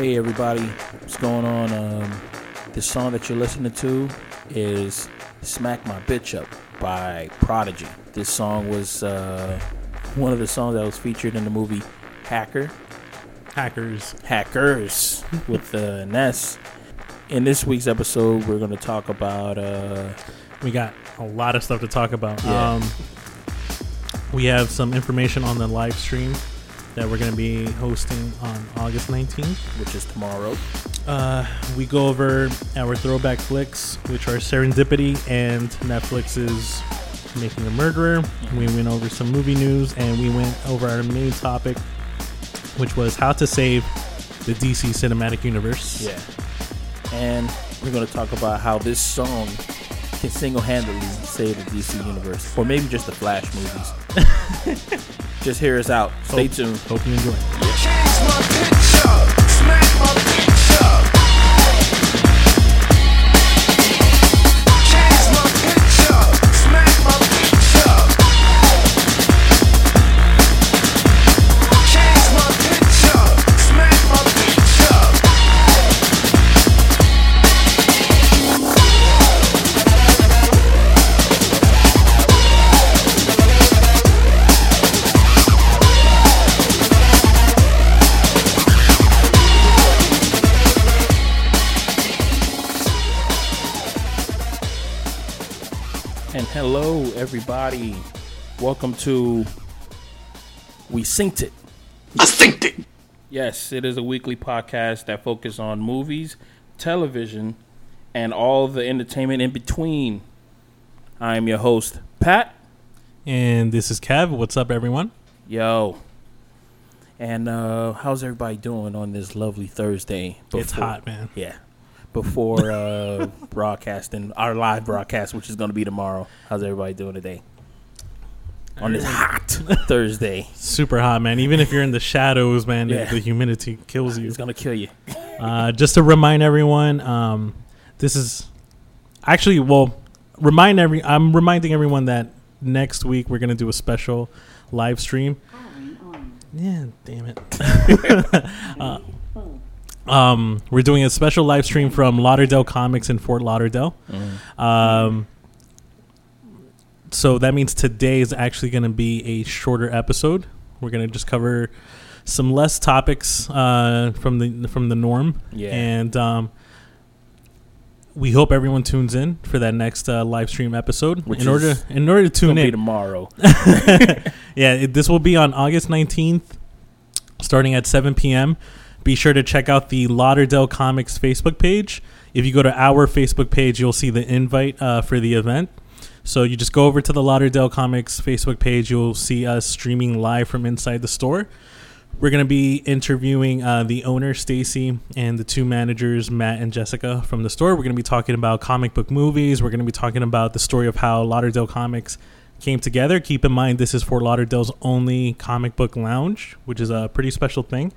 Hey everybody, what's going on? This song that you're listening to is Smack My Bitch Up by Prodigy. This song was one of the songs that was featured in the movie Hackers with Ness. In this week's episode, we're going to talk about... we got a lot of stuff to talk about. Yeah. We have some information on the live stream that we're going to be hosting on August 19th. Which is tomorrow. We go over our throwback flicks, which are Serendipity and Netflix's Making a Murderer. We went over some movie news, and we went over our main topic, which was how to save the DC Cinematic Universe. Yeah. And we're going to talk about how this song can single-handedly save the DC Universe. Or maybe just the Flash movies. Just hear us out. Stay tuned. Hope you enjoy. Hello, everybody. Welcome to We Synced It. I synced it. Yes, it is a weekly podcast that focuses on movies, television, and all the entertainment in between. I am your host, Pat. And this is Kev. What's up, everyone? Yo. And how's everybody doing on this lovely Thursday? It's hot, man. Yeah. Before broadcasting our live broadcast, which is going to be tomorrow. How's everybody doing today on this hot Thursday? Super hot, man. Even if you're in the shadows, man, yeah. The humidity kills you. It's going to kill you. Just to remind everyone, I'm reminding everyone that next week we're going to do a special live stream. Yeah, damn it. We're doing a special live stream from Lauderdale Comics in Fort Lauderdale. Mm. So that means today is actually going to be a shorter episode. We're going to just cover some less topics from the norm. Yeah. And we hope everyone tunes in for that next live stream episode. Which in order to tune in, be tomorrow. This will be on August 19th, starting at 7 p.m. Be sure to check out the Lauderdale Comics Facebook page. If you go to our Facebook page, you'll see the invite for the event. So you just go over to the Lauderdale Comics Facebook page. You'll see us streaming live from inside the store. We're going to be interviewing the owner, Stacy, and the two managers, Matt and Jessica, from the store. We're going to be talking about comic book movies. We're going to be talking about the story of how Lauderdale Comics came together. Keep in mind, this is Fort Lauderdale's only comic book lounge, which is a pretty special thing.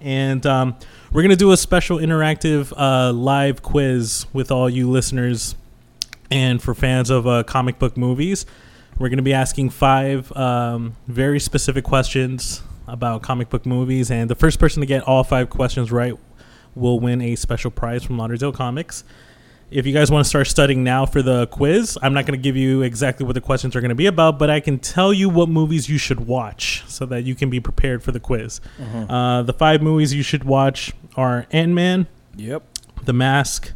And we're going to do a special interactive live quiz with all you listeners and for fans of comic book movies. We're going to be asking 5 very specific questions about comic book movies. And the first person to get all 5 questions right will win a special prize from Lauderdale Comics. If you guys want to start studying now for the quiz, I'm not going to give you exactly what the questions are going to be about, but I can tell you what movies you should watch so that you can be prepared for the quiz. Mm-hmm. The 5 movies you should watch are Ant-Man, yep, The Mask,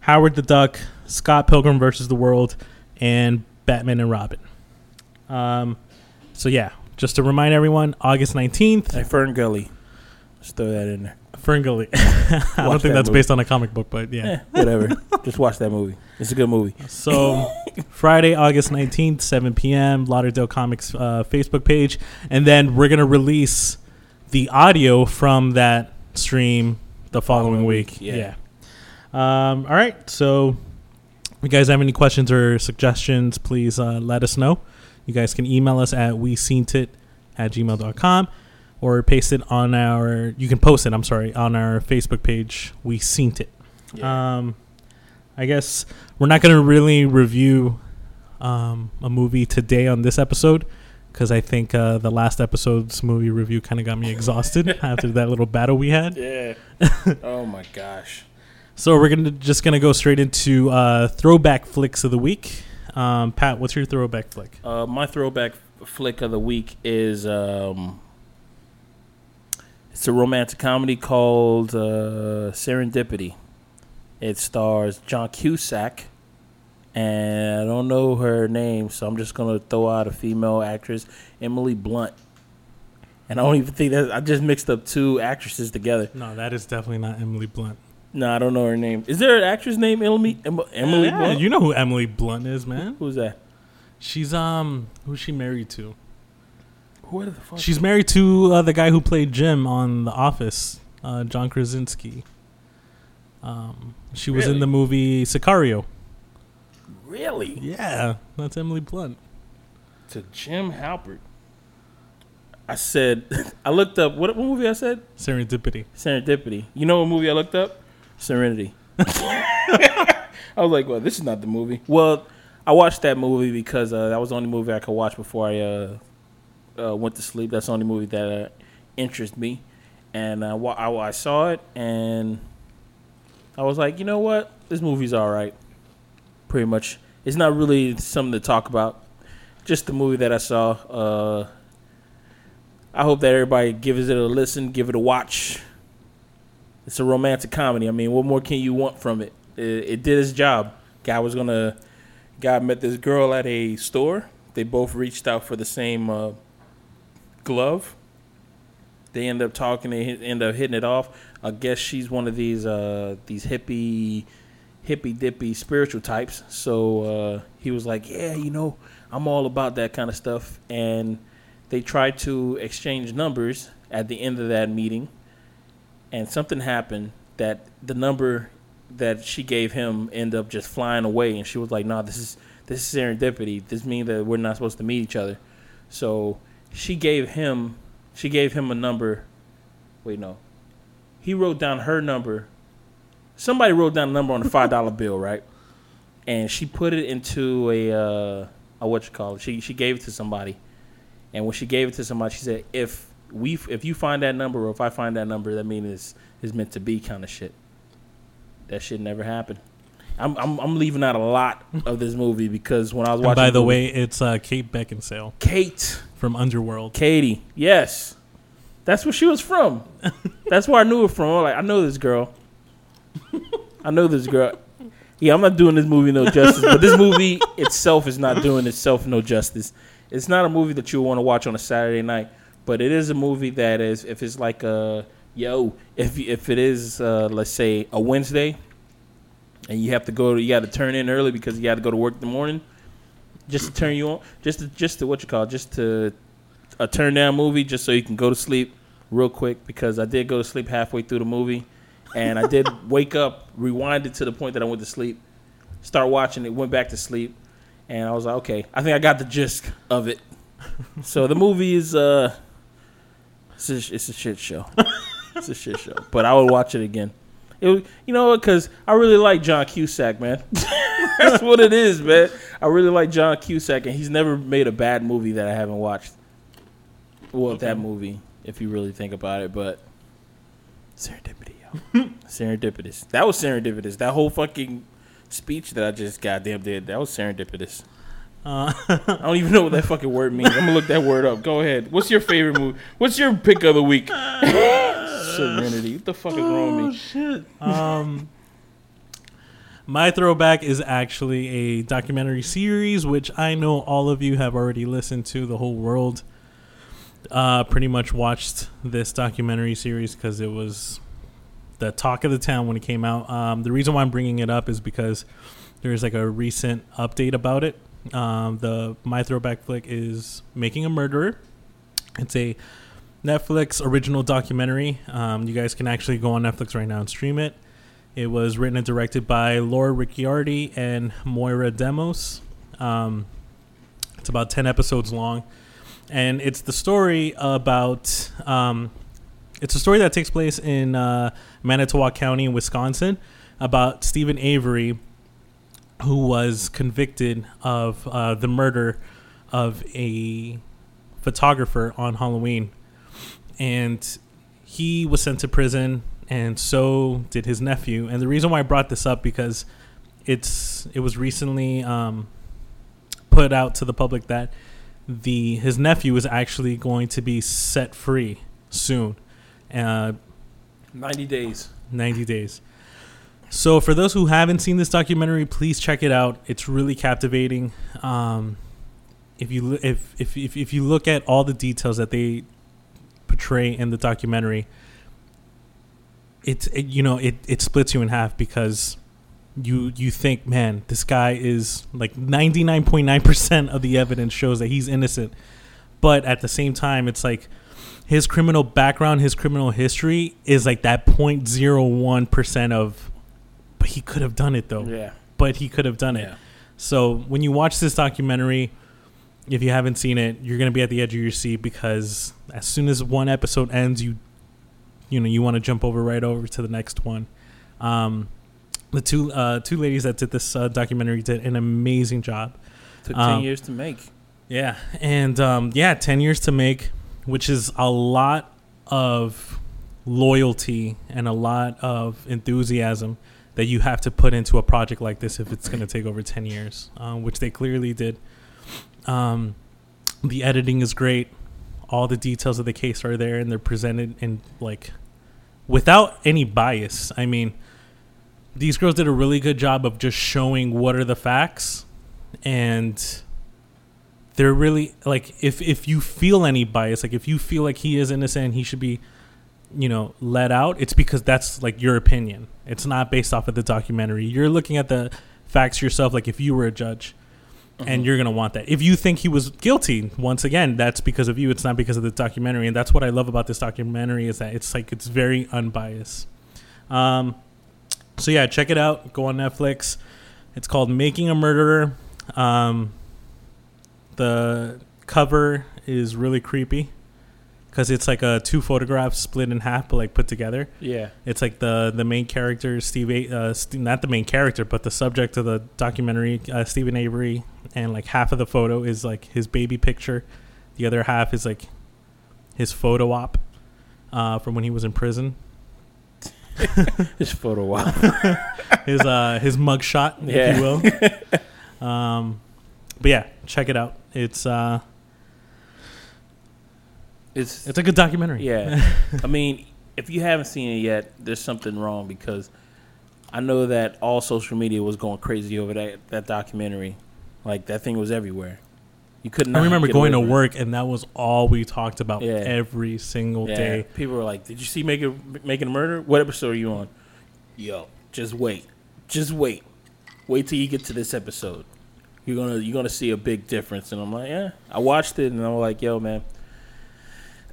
Howard the Duck, Scott Pilgrim versus the World, and Batman and Robin. So yeah, just to remind everyone, August 19th. Hey, Fern Gully. Let's throw that in there. Fern Gully. I don't think that's based on a comic book, but yeah. Whatever. Just watch that movie. It's a good movie. So Friday, August 19th, 7 p.m., Lauderdale Comics Facebook page. And then we're going to release the audio from that stream the following week. Yeah. All right. So if you guys have any questions or suggestions, please let us know. You guys can email us at weseentit@gmail.com. Or paste it on our... You can post it, I'm sorry, on our Facebook page. We synced it. Yeah. I guess we're not going to really review a movie today on this episode. because I think the last episode's movie review kind of got me exhausted after that little battle we had. Yeah. Oh, my gosh. So we're just going to go straight into throwback flicks of the week. Pat, what's your throwback flick? My throwback flick of the week is it's a romantic comedy called Serendipity. It stars John Cusack, and I don't know her name, so I'm just going to throw out a female actress, Emily Blunt. And I don't even think that I just mixed up two actresses together. No, that is definitely not Emily Blunt. No, I don't know her name. Is there an actress named Emily Blunt? You know who Emily Blunt is, man. Who's that? She's who's she married to? Who the fuck? She's married to the guy who played Jim on The Office, John Krasinski. She was in the movie Sicario. Really? Yeah, that's Emily Blunt. To Jim Halpert. I said, I looked up what movie I said? Serendipity. You know what movie I looked up? Serenity. I was like, well, this is not the movie. Well, I watched that movie because that was the only movie I could watch before I went to sleep. That's the only movie that interested me. And I saw it, and I was like, you know what? This movie's all right, pretty much. It's not really something to talk about. Just the movie that I saw. I hope that everybody gives it a listen, give it a watch. It's a romantic comedy. I mean, what more can you want from it? It did its job. Guy met this girl at a store. They both reached out for the same glove. They end up talking. They end up hitting it off. I guess she's one of these hippy dippy spiritual types. So he was like, yeah, you know, I'm all about that kind of stuff. And they tried to exchange numbers at the end of that meeting, and something happened that the number that she gave him ended up just flying away, and she was like, nah, this is serendipity. This means that we're not supposed to meet each other. So she gave him a number. Wait, no. He wrote down her number. Somebody wrote down a number on a $5 bill, right? And she put it into a what you call it. She gave it to somebody. And when she gave it to somebody, she said, if you find that number or if I find that number, that means it's meant to be kind of shit. That shit never happened. I'm leaving out a lot of this movie because when I was watching. And by the way, it's Kate Beckinsale. Kate. From Underworld. Katie. Yes. That's where she was from. That's where I knew her from. I'm like, I know this girl. Yeah, I'm not doing this movie no justice, but this movie itself is not doing itself no justice. It's not a movie that you want to watch on a Saturday night, but it is a movie that is, if it's like if it is, let's say, a Wednesday, and you got to turn in early because you got to go to work in the morning, just to turn you on, just to turn down movie, just so you can go to sleep real quick, because I did go to sleep halfway through the movie, and I did wake up, rewind it to the point that I went to sleep, start watching it, went back to sleep. And I was like, okay, I think I got the gist of it. So the movie is it's a shit show. It's a shit show. But I would watch it again. You know what? Because I really like John Cusack, man. That's what it is, man. I really like John Cusack, and he's never made a bad movie that I haven't watched. Well, okay. That movie, if you really think about it, but serendipity, yo. Serendipitous. That was serendipitous. That whole fucking speech that I just goddamn did. That was serendipitous. I don't even know what that fucking word means. I'm gonna look that word up. Go ahead. What's your favorite movie? What's your pick of the week? Serenity. What the fuck is wrong with me? Shit. My throwback is actually a documentary series, which I know all of you have already listened to. The whole world pretty much watched this documentary series because it was the talk of the town when it came out. The reason why I'm bringing it up is because there's like a recent update about it. My throwback flick is Making a Murderer. It's a Netflix original documentary. You guys can actually go on Netflix right now and stream it. It was written and directed by Laura Ricciardi and Moira Demos. It's about 10 episodes long. And it's the story about... it's a story that takes place in Manitowoc County in Wisconsin about Stephen Avery, who was convicted of the murder of a photographer on Halloween, and he was sent to prison, and so did his nephew. And the reason why I brought this up because it was recently put out to the public that his nephew is actually going to be set free soon. 90 days. So for those who haven't seen this documentary, please check it out. It's really captivating. If you look at all the details that they portray in the documentary, it splits you in half because you think, man, this guy is like 99.9% of the evidence shows that he's innocent, but at the same time, it's like his criminal background, his criminal history is like that 0.01% of. But he could have done it, though. Yeah. But he could have done it. Yeah. So when you watch this documentary, if you haven't seen it, you're going to be at the edge of your seat because as soon as one episode ends, you want to jump right over to the next one. The two ladies that did this documentary did an amazing job. Took 10 years to make. Yeah. And 10 years to make, which is a lot of loyalty and a lot of enthusiasm that you have to put into a project like this if it's going to take over 10 years, which they clearly did. The editing is great. All the details of the case are there, and they're presented in like without any bias. I mean, these girls did a really good job of just showing what are the facts, and they're really like if you feel any bias, like if you feel like he is innocent and he should be let out, it's because that's like your opinion. It's not based off of the documentary. You're looking at the facts yourself, like if you were a judge, and you're gonna want that. If you think he was guilty, once again, that's because of you. It's not because of the documentary, and that's what I love about this documentary is that it's very unbiased. So yeah, check it out. Go on Netflix. It's called Making a Murderer. The cover is really creepy. Because it's like two photographs split in half, but like put together. Yeah. It's like the main character, not the main character, but the subject of the documentary, Stephen Avery. And like half of the photo is like his baby picture. The other half is like his photo op from when he was in prison. His photo op. His mug shot, if you will. But yeah, check it out. It's a good documentary. Yeah. I mean, if you haven't seen it yet, there's something wrong because I know that all social media was going crazy over that documentary. Like, that thing was everywhere. You couldn't. I remember going to work, and that was all we talked about every single day. People were like, did you see Making a Murderer? What episode are you on? Yo, just wait. Just wait. Wait till you get to this episode. You're gonna see a big difference. And I'm like, yeah. I watched it, and I'm like, yo, man.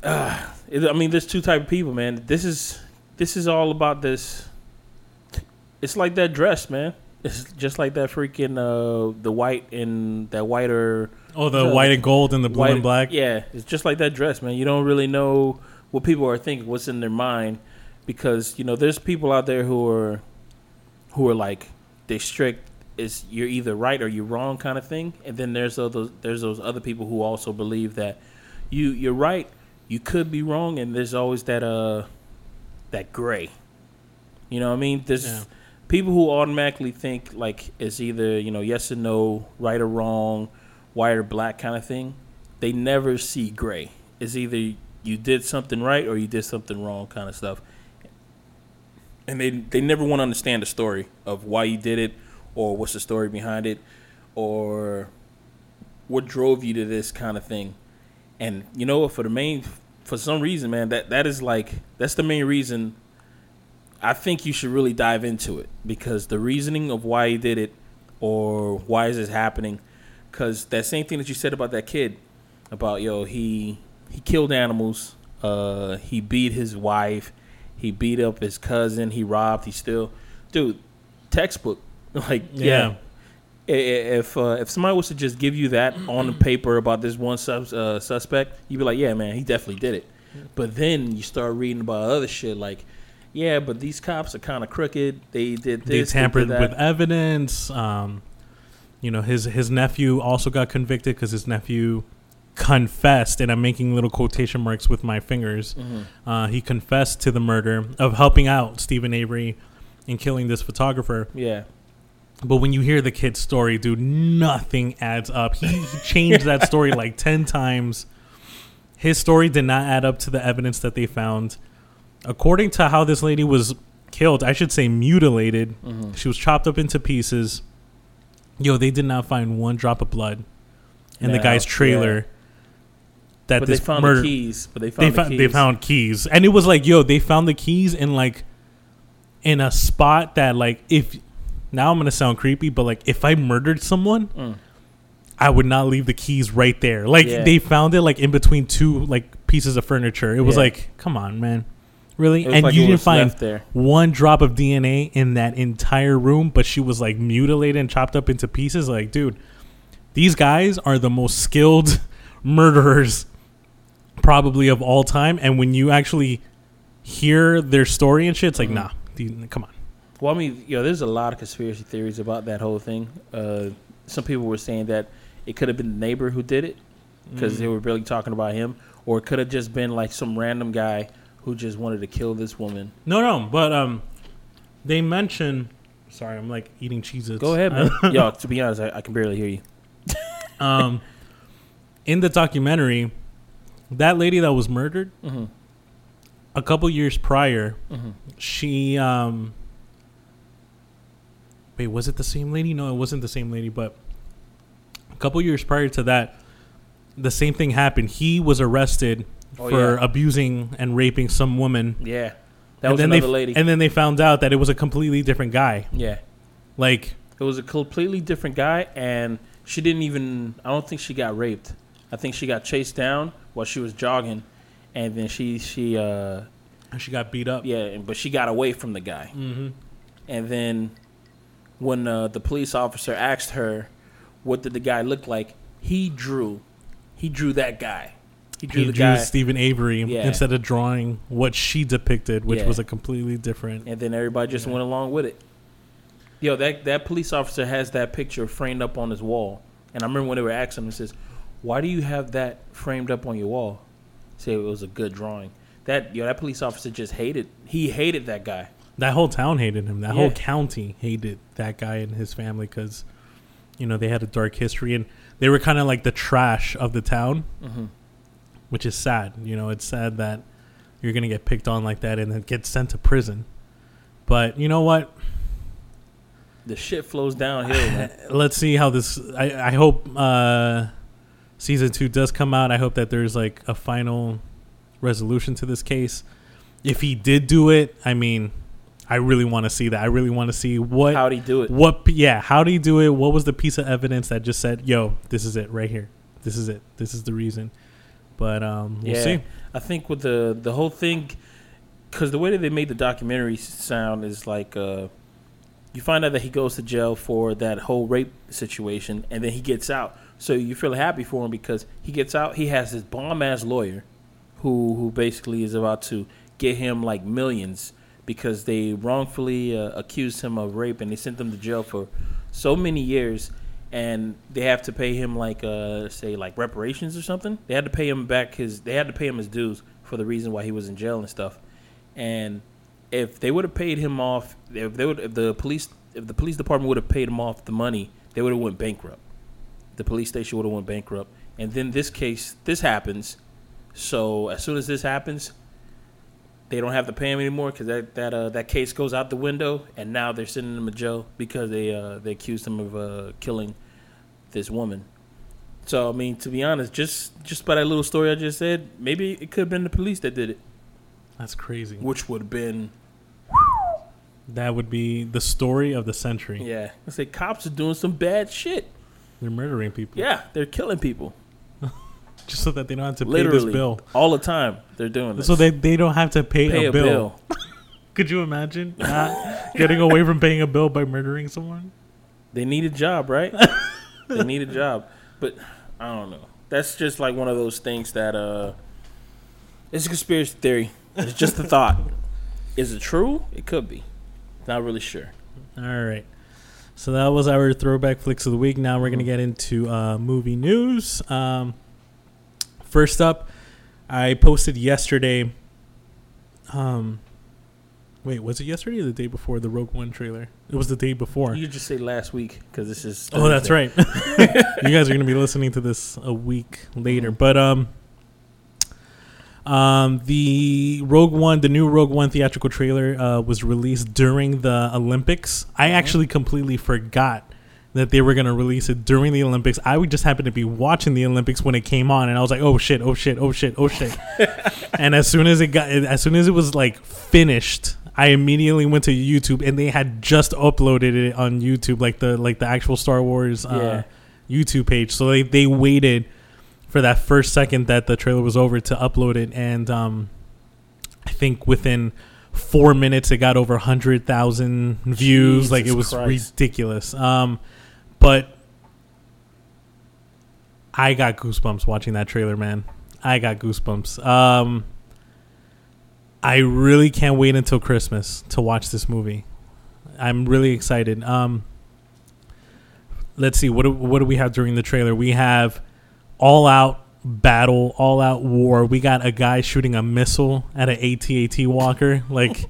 I mean, there's two type of people, man. This is all about this. It's like that dress, man. It's just like that freaking the white and that whiter. Oh, the white and gold and the blue and black. Yeah, it's just like that dress, man. You don't really know what people are thinking, what's in their mind, because there's people out there who are like they strict. It's you're either right or you're wrong kind of thing, and then there's those other people who also believe that you're right. You could be wrong, and there's always that gray. You know what I mean? There's people who automatically think like it's either yes or no, right or wrong, white or black kind of thing. They never see gray. It's either you did something right or you did something wrong kind of stuff. And they never want to understand the story of why you did it, or what's the story behind it, or what drove you to this kind of thing. And for some reason, man, that's the main reason I think you should really dive into it, because the reasoning of why he did it or why is this happening, because that same thing that you said about that kid, about he killed animals, he beat his wife, he beat up his cousin, he robbed, he stole, dude, textbook, like If somebody was to just give you that on the paper about this one suspect, you'd be like, yeah, man, he definitely did it. But then you start reading about other shit like, yeah, but these cops are kind of crooked. They did this. They tampered with evidence. His nephew also got convicted because his nephew confessed, and I'm making little quotation marks with my fingers, mm-hmm. He confessed to the murder of helping out Stephen Avery in killing this photographer. Yeah. But when you hear the kid's story, dude, nothing adds up. He changed that story like 10 times. His story did not add up to the evidence that they found. According to how this lady was killed, I should say mutilated. Mm-hmm. She was chopped up into pieces. Yo, they did not find one drop of blood in the guy's trailer. Yeah. That but this they found murder, the keys. But they found the keys. They found keys. And it was like, yo, they found the keys in a spot that like if... Now I'm going to sound creepy, but like if I murdered someone, I would not leave the keys right there. Like they found it like in between two like pieces of furniture. It was like, come on, man. Really? And like you didn't find one drop of DNA in that entire room, but she was like mutilated and chopped up into pieces. Like, dude, these guys are the most skilled murderers probably of all time. And when you actually hear their story and shit, it's like, nah, come on. Well, I mean, you know, there's a lot of conspiracy theories about that whole thing. Some people were saying that it could have been the neighbor who did it because they were really talking about him. Or it could have just been like some random guy who just wanted to kill this woman. No. But they mentioned... Sorry, I'm like eating Cheez-Its. Go ahead, man. Yo, to be honest, I can barely hear you. In the documentary, that lady that was murdered, a couple years prior, she... Wait, was it the same lady? No, it wasn't the same lady, but a couple years prior to that, the same thing happened. He was arrested for abusing and raping some woman. Yeah. That was another lady. And then they found out that it was a completely different guy. Yeah. Like... It was a completely different guy, and she didn't even... I don't think she got raped. I think she got chased down while she was jogging, and then she got beat up. Yeah, but she got away from the guy. Mm-hmm. And then... When the police officer asked her, "What did the guy look like?" He drew that guy. He drew Stephen Avery instead of drawing what she depicted, which was a completely different. And then everybody just went along with it. Yo, that police officer has that picture framed up on his wall. And I remember when they were asking him, he says, "Why do you have that framed up on your wall?" Say it was a good drawing. That police officer just hated. He hated that guy. That whole town hated him. That whole county hated that guy and his family because, you know, they had a dark history. And they were kind of like the trash of the town, which is sad. You know, it's sad that you're going to get picked on like that and then get sent to prison. But you know what? The shit flows downhill, man. Let's see how this... I hope Season 2 does come out. I hope that there's like a final resolution to this case. If he did do it, I mean... I really want to see that. I really want to see how'd he do it? How'd he do it? What was the piece of evidence that just said, yo, this is it right here. This is it. This is the reason. But we'll see. I think with the whole thing, because the way that they made the documentary sound is like you find out that he goes to jail for that whole rape situation, and then he gets out. So you feel happy for him because he gets out. He has this bomb-ass lawyer who basically is about to get him like millions because they wrongfully accused him of rape, and they sent him to jail for so many years, and they have to pay him like say like reparations or something. They had to pay him back his dues for the reason why he was in jail and stuff. And if they would have paid him off, if the police department would have paid him off the money, they would have went bankrupt. The police station would have went bankrupt. And then this happens. So as soon as this happens, they don't have to pay him anymore because that case goes out the window, and now they're sending him to jail because they accused him of killing this woman. So I mean, to be honest, just by that little story I just said, maybe it could have been the police that did it. That's crazy. Which would have been that would be the story of the century. Yeah, I say cops are doing some bad shit. They're murdering people. Yeah, they're killing people. Just so that they don't have to pay this bill. All the time they're doing this. So they don't have to pay a bill. Could you imagine not getting away from paying a bill by murdering someone? They need a job, right? They need a job. But I don't know. That's just like one of those things that it's a conspiracy theory. It's just a thought. Is it true? It could be. Not really sure. All right. So that was our throwback flicks of the week. Now we're going to get into movie news. First up, I posted yesterday. Wait, was it yesterday or the day before the Rogue One trailer? It was the day before. You just say last week because this is Thursday. Oh, that's right. You guys are going to be listening to this a week later. Mm-hmm. But the Rogue One, the new Rogue One theatrical trailer was released during the Olympics. I actually completely forgot that they were going to release it during the Olympics. I would just happen to be watching the Olympics when it came on, and I was like, "Oh shit! Oh shit! Oh shit! Oh shit!" And as soon as it was like finished, I immediately went to YouTube, and they had just uploaded it on YouTube, like the actual Star Wars YouTube page. So they waited for that first second that the trailer was over to upload it, and I think within 4 minutes it got over 100,000 views. Jesus like it was Christ. Ridiculous. But I got goosebumps watching that trailer, man. I got goosebumps. I really can't wait until Christmas to watch this movie. I'm really excited. Let's see. What do we have during the trailer? We have all-out battle, all-out war. We got a guy shooting a missile at an AT-AT walker. Like,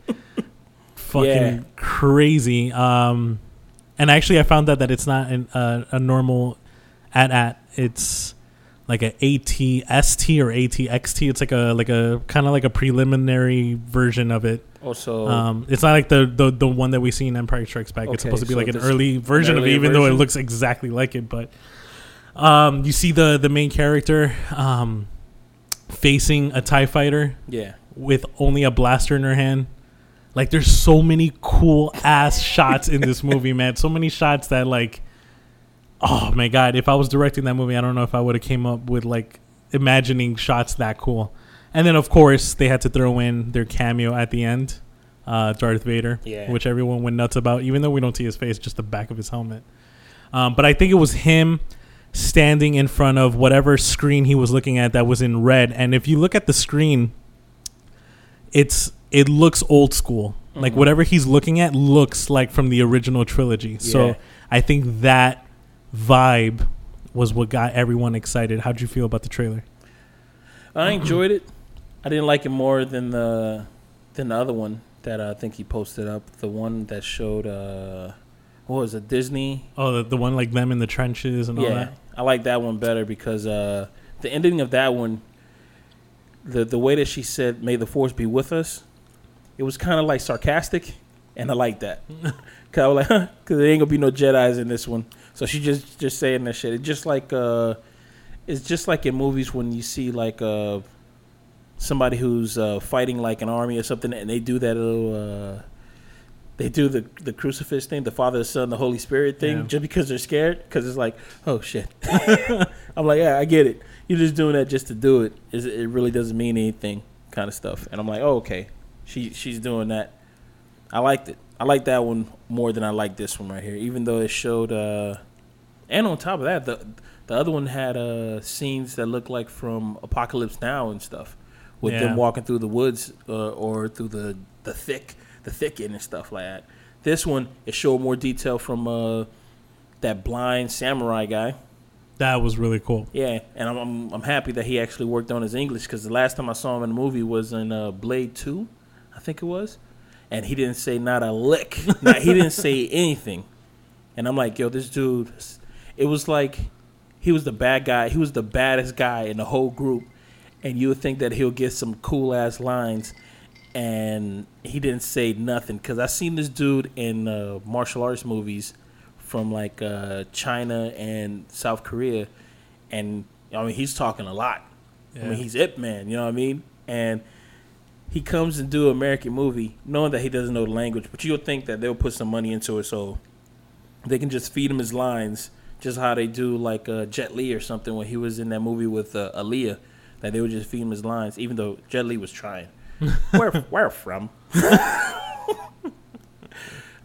fucking crazy. And actually, I found out that it's not a normal AT-AT. It's like an AT-ST or AT-XT. It's like a kind of like a preliminary version of it. Also, it's not like the one that we see in Empire Strikes Back. Okay, it's supposed to be so like an early version of it, even though it looks exactly like it. But you see the main character facing a TIE fighter with only a blaster in her hand. Like, there's so many cool ass shots in this movie, man. So many shots that, like, oh my God, if I was directing that movie, I don't know if I would have came up with like imagining shots that cool. And then, of course, they had to throw in their cameo at the end, Darth Vader, which everyone went nuts about, even though we don't see his face, just the back of his helmet. But I think it was him standing in front of whatever screen he was looking at that was in red. And if you look at the screen, it looks old school. Mm-hmm. Like, whatever he's looking at looks like from the original trilogy. Yeah. So I think that vibe was what got everyone excited. How'd you feel about the trailer? I enjoyed it. I didn't like it more than the other one that I think he posted up. The one that showed, what was it, Disney? Oh, the one like them in the trenches and all that? I like that one better because the ending of that one, the way that she said, "May the force be with us," it was kind of like sarcastic, and I like that. Because like, there ain't going to be no Jedis in this one. So she just saying that shit. It's just like in movies when you see like somebody who's fighting like an army or something, and they do that little, they do the crucifix thing, the Father, the Son, the Holy Spirit thing, just because they're scared. Because it's like, oh shit. I'm like, yeah, I get it. You're just doing that just to do it. It really doesn't mean anything kind of stuff. And I'm like, oh, okay. She's doing that. I liked it. I like that one more than I like this one right here, even though it showed and on top of that, the other one had scenes that looked like from Apocalypse Now and stuff with them walking through the woods or through the thicket and stuff like that. This one, it showed more detail from that blind samurai guy. That was really cool. Yeah, and I'm happy that he actually worked on his English because the last time I saw him in a movie was in Blade 2, I think it was, and he didn't say not a lick. He didn't say anything, and I'm like, yo, this dude. It was like he was the bad guy. He was the baddest guy in the whole group, and you would think that he'll get some cool ass lines, and he didn't say nothing because I seen this dude in martial arts movies from like China and South Korea, and I mean he's talking a lot. I mean he's Ip Man, you know what I mean? And he comes and do an American movie knowing that he doesn't know the language, but you'll think that they'll put some money into it so they can just feed him his lines, just how they do like Jet Li or something when he was in that movie with Aaliyah, that they would just feed him his lines, even though Jet Li was trying. Where from?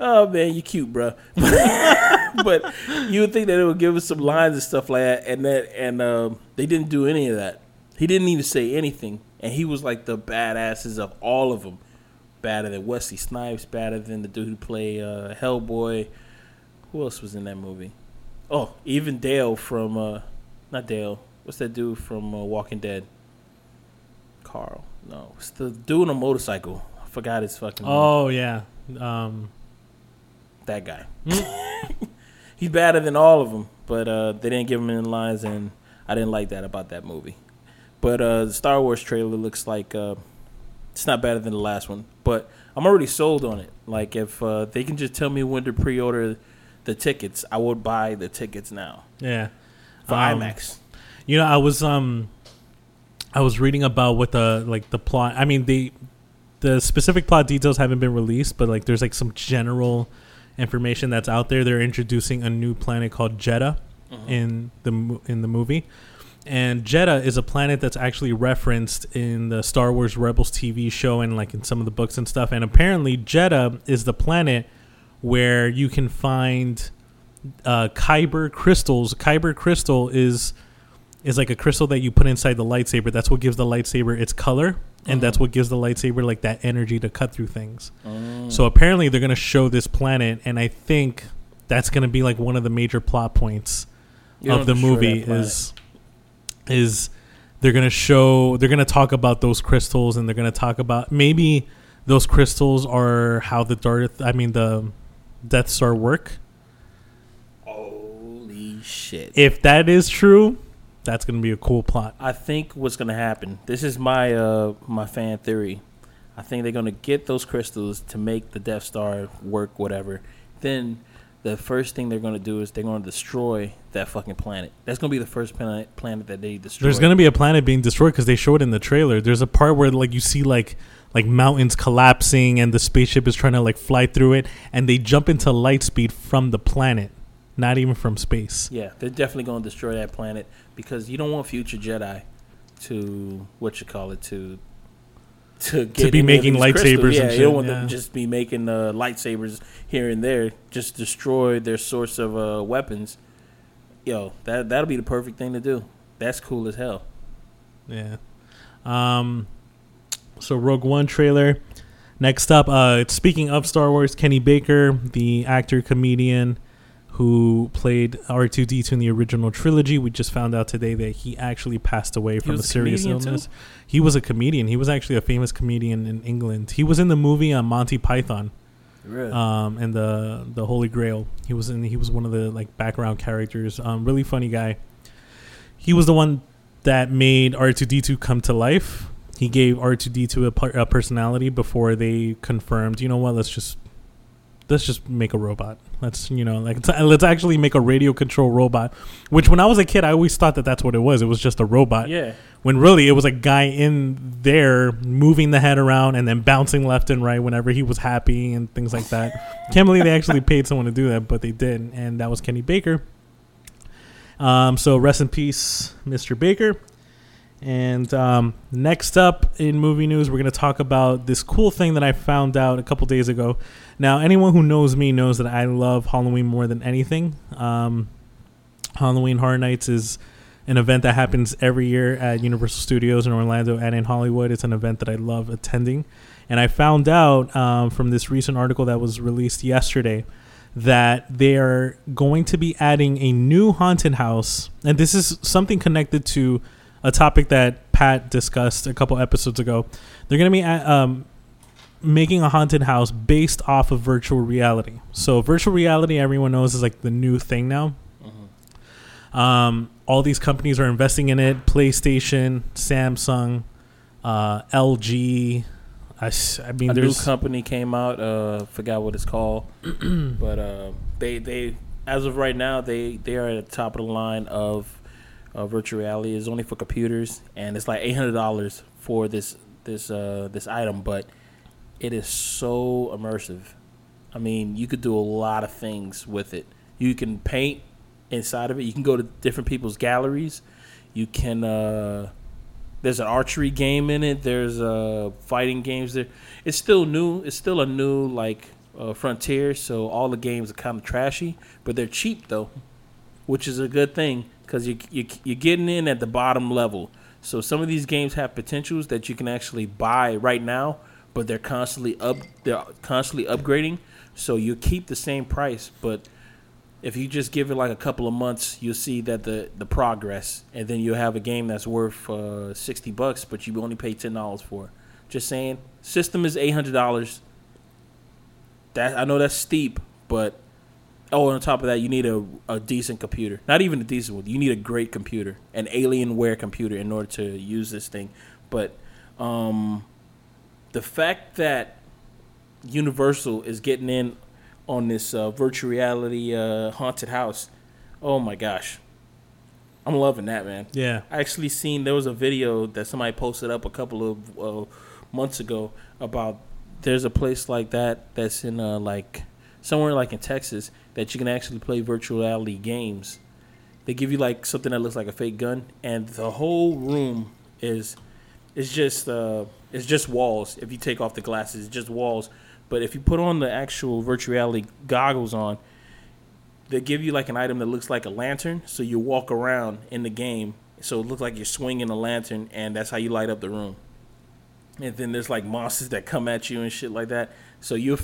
Oh, man, you cute, bro. But you would think that it would give us some lines and stuff like that. And they didn't do any of that. He didn't even say anything. And he was like the badasses of all of them. Badder than Wesley Snipes. Badder than the dude who played Hellboy. Who else was in that movie? Oh, even Dale from... not Dale. What's that dude from Walking Dead? Carl. No, it's the dude on a motorcycle. I forgot his fucking name. Oh, yeah. That guy. He's better than all of them, but they didn't give him any lines, and I didn't like that about that movie. But the Star Wars trailer looks like it's not better than the last one, but I'm already sold on it. Like, if they can just tell me when to pre-order the tickets, I would buy the tickets now. Yeah. For IMAX. You know, I was reading about what the plot. I mean, the specific plot details haven't been released, but like there's like some general information that's out there. They're introducing a new planet called Jedha in the movie, and Jedha is a planet that's actually referenced in the Star Wars Rebels TV show and like in some of the books and stuff. And apparently, Jedha is the planet where you can find Kyber crystals. Kyber crystal is like a crystal that you put inside the lightsaber. That's what gives the lightsaber its color, and that's what gives the lightsaber like that energy to cut through things. So apparently they're going to show this planet, and I think that's going to be like one of the major plot points of the movie is they're going to talk about those crystals, and they're going to talk about maybe those crystals are how the Death Star work. Holy shit. If that is true, that's going to be a cool plot. I think what's going to happen, this is my my fan theory, I think they're going to get those crystals to make the Death Star work, whatever. Then the first thing they're going to do is they're going to destroy that fucking planet. That's going to be the first planet that they destroy. There's going to be a planet being destroyed because they show it in the trailer. There's a part where like you see like mountains collapsing and the spaceship is trying to like fly through it, and they jump into light speed from the planet, not even from space. Yeah, they're definitely going to destroy that planet, because you don't want future Jedi to be making lightsabers. Yeah, and you don't want them to just be making lightsabers here and there. Just destroy their source of weapons. Yo, that'll be the perfect thing to do. That's cool as hell. Yeah. So Rogue One trailer. Next up, speaking of Star Wars, Kenny Baker, the actor comedian who played R2D2 in the original trilogy. We just found out today that he actually passed away from a serious illness. He was a comedian. He was actually a famous comedian in England. He was in the movie on Monty Python, really? And the Holy Grail. He was one of the like background characters. Really funny guy. He was the one that made R2D2 come to life. He gave R2D2 a personality before they confirmed, you know what, let's just make a robot. Let's, you know, like, let's actually make a radio control robot, which when I was a kid, I always thought that that's what it was. It was just a robot. Yeah. When really it was a guy in there moving the head around and then bouncing left and right whenever he was happy and things like that. Can't believe they actually paid someone to do that, but they did. And that was Kenny Baker. So rest in peace, Mr. Baker. And next up in movie news, we're going to talk about this cool thing that I found out a couple days ago. Now, anyone who knows me knows that I love Halloween more than anything. Halloween Horror Nights is an event that happens every year at Universal Studios in Orlando and in Hollywood. It's an event that I love attending. And I found out from this recent article that was released yesterday that they are going to be adding a new haunted house. And this is something connected to a topic that Pat discussed a couple episodes ago. They're going to be making a haunted house based off of virtual reality. So virtual reality, everyone knows, is like the new thing now. Mm-hmm. All these companies are investing in it. PlayStation, Samsung, LG. I mean, a new company came out. Forgot what it's called. But they as of right now, they are at the top of the line of virtual reality. Is only for computers, and it's like $800 for this item, but it is so immersive. I mean, you could do a lot of things with it. You can paint inside of it. You can go to different people's galleries. You can there's an archery game in it. There's fighting games there. It's still new. It's still a new like frontier, so all the games are kind of trashy, but they're cheap though, which is a good thing. Because you're getting in at the bottom level. So some of these games have potentials that you can actually buy right now, but they're constantly upgrading. So you keep the same price, but if you just give it like a couple of months, you'll see that the progress, and then you'll have a game that's worth $60, but you only pay $10 for it. Just saying, system is $800. That I know that's steep, but on top of that, you need a decent computer. Not even a decent one. You need a great computer, an Alienware computer, in order to use this thing. But the fact that Universal is getting in on this virtual reality haunted house, oh my gosh, I'm loving that, man. Yeah, I actually seen there was a video that somebody posted up a couple of months ago about there's a place like that that's in like somewhere like in Texas that you can actually play virtual reality games. They give you like something that looks like a fake gun, and the whole room is just walls. If you take off the glasses, it's just walls. But if you put on the actual virtual reality goggles on, they give you like an item that looks like a lantern. So you walk around in the game, so it looks like you're swinging a lantern, and that's how you light up the room. And then there's like monsters that come at you and shit like that. So you'll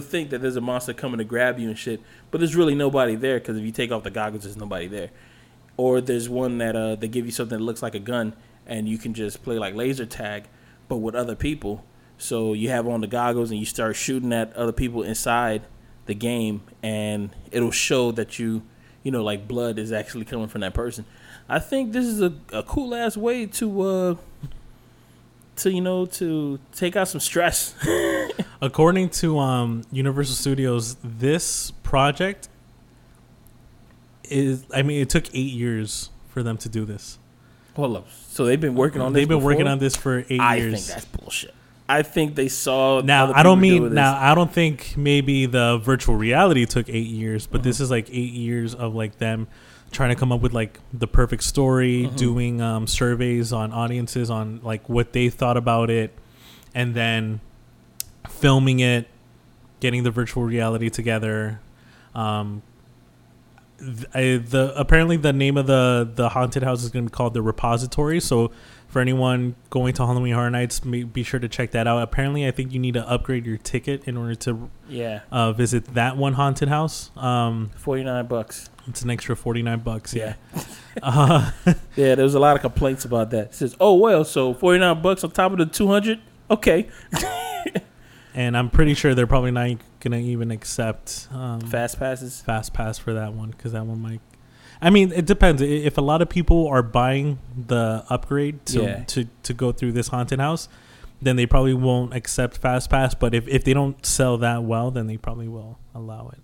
think that there's a monster coming to grab you and shit, but there's really nobody there, because if you take off the goggles, there's nobody there. Or there's one that they give you something that looks like a gun, and you can just play like laser tag, but with other people. So you have on the goggles and you start shooting at other people inside the game, and it'll show that you know, like blood is actually coming from that person. I think this is a cool ass way to take out some stress. According to Universal Studios, this project it took 8 years for them to do this. Hold up. So they've been working on this. They've been working on this for 8 years. I think that's bullshit. I think they saw. I don't think maybe the virtual reality took 8 years, but this is like 8 years of like them trying to come up with like the perfect story, doing surveys on audiences on like what they thought about it, and then filming it, getting the virtual reality together. Apparently the name of the haunted house is going to be called The Repository. So for anyone going to Halloween Horror Nights, be sure to check that out. Apparently, I think you need to upgrade your ticket in order to visit that one haunted house. $49. It's an extra $49. Yeah. Yeah, there was a lot of complaints about that. It says, oh, well, so $49 on top of the $200? Okay. And I'm pretty sure they're probably not going to even accept fast pass for that one, because that one might. I mean, it depends. If a lot of people are buying the upgrade to go through this haunted house, then they probably won't accept Fast Pass. But if they don't sell that well, then they probably will allow it.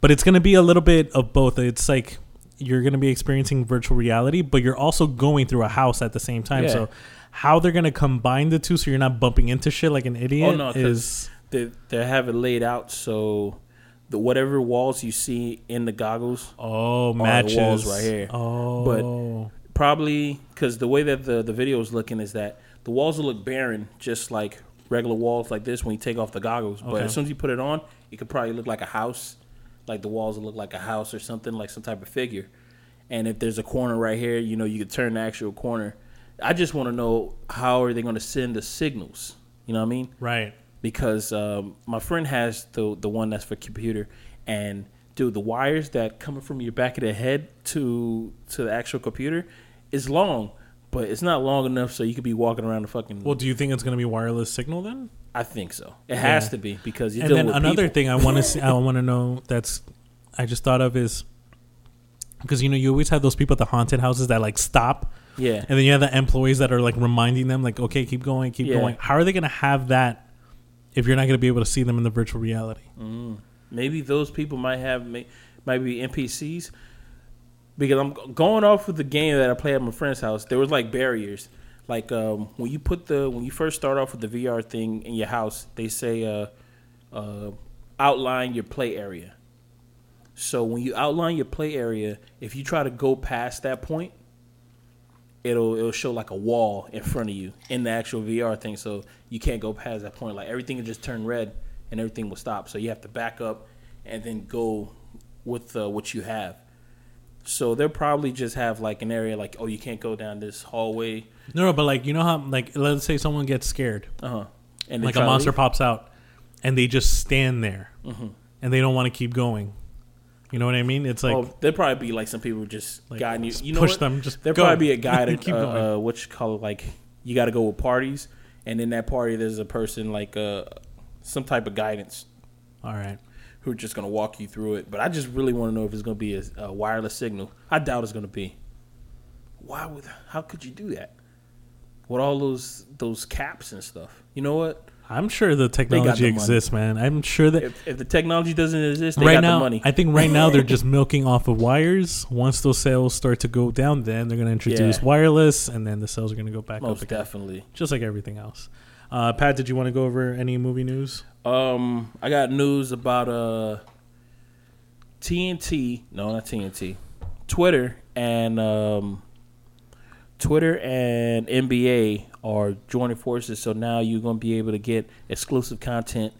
But it's going to be a little bit of both. It's like you're going to be experiencing virtual reality, but you're also going through a house at the same time. Yeah. So how they're going to combine the two so you're not bumping into shit like an idiot is... They have it laid out so... Whatever walls you see in the goggles matches the walls right here. Oh. But probably because the way that the video is looking is that the walls will look barren, just like regular walls like this when you take off the goggles. Okay. But as soon as you put it on, it could probably look like a house. Like the walls will look like a house or something, like some type of figure. And if there's a corner right here, you know, you could turn the actual corner. I just want to know, how are they going to send the signals? You know what I mean? Right. Because my friend has the one that's for computer, and dude, the wires that coming from your back of the head to the actual computer is long, but it's not long enough so you could be walking around the fucking. Well, do you think it's gonna be wireless signal then? I think so. It has to be, because you're dealing with people. And then another thing I want to see, I want to know I just thought of is, because you know you always have those people at the haunted houses that like stop. Yeah. And then you have the employees that are like reminding them like, okay, keep going. How are they gonna have that if you're not going to be able to see them in the virtual reality? Maybe those people might be NPCs, because I'm going off with the game that I played at my friend's house. There was like barriers, like when you first start off with the VR thing in your house, they say outline your play area. So when you outline your play area, if you try to go past that point, it'll show like a wall in front of you in the actual VR thing, so you can't go past that point. Like everything will just turn red and everything will stop. So you have to back up and then go with what you have. So they'll probably just have like an area like, oh, you can't go down this hallway. No, but like, you know how like let's say someone gets scared, and like a monster pops out, and they just stand there. and they don't want to keep going. You know what I mean? It's like, oh, there'd probably be like some people who just like, guy you, you know, push what? Them. Just there'd go. Probably be a guy that keep going. What you call it? Like you got to go with parties, and in that party there's a person like some type of guidance. All right. Who are just gonna walk you through it? But I just really want to know if it's gonna be a wireless signal. I doubt it's gonna be. Why would? How could you do that? With all those caps and stuff. You know what? I'm sure the technology exists, man. I'm sure that if the technology doesn't exist, they got the money. I think right now they're just milking off of wires. Once those sales start to go down, then they're going to introduce wireless, and then the sales are going to go back up again. Most definitely. Just like everything else. Pat, did you want to go over any movie news? I got news about TNT. No, not TNT. Twitter and NBA are joining forces, so now you're going to be able to get exclusive content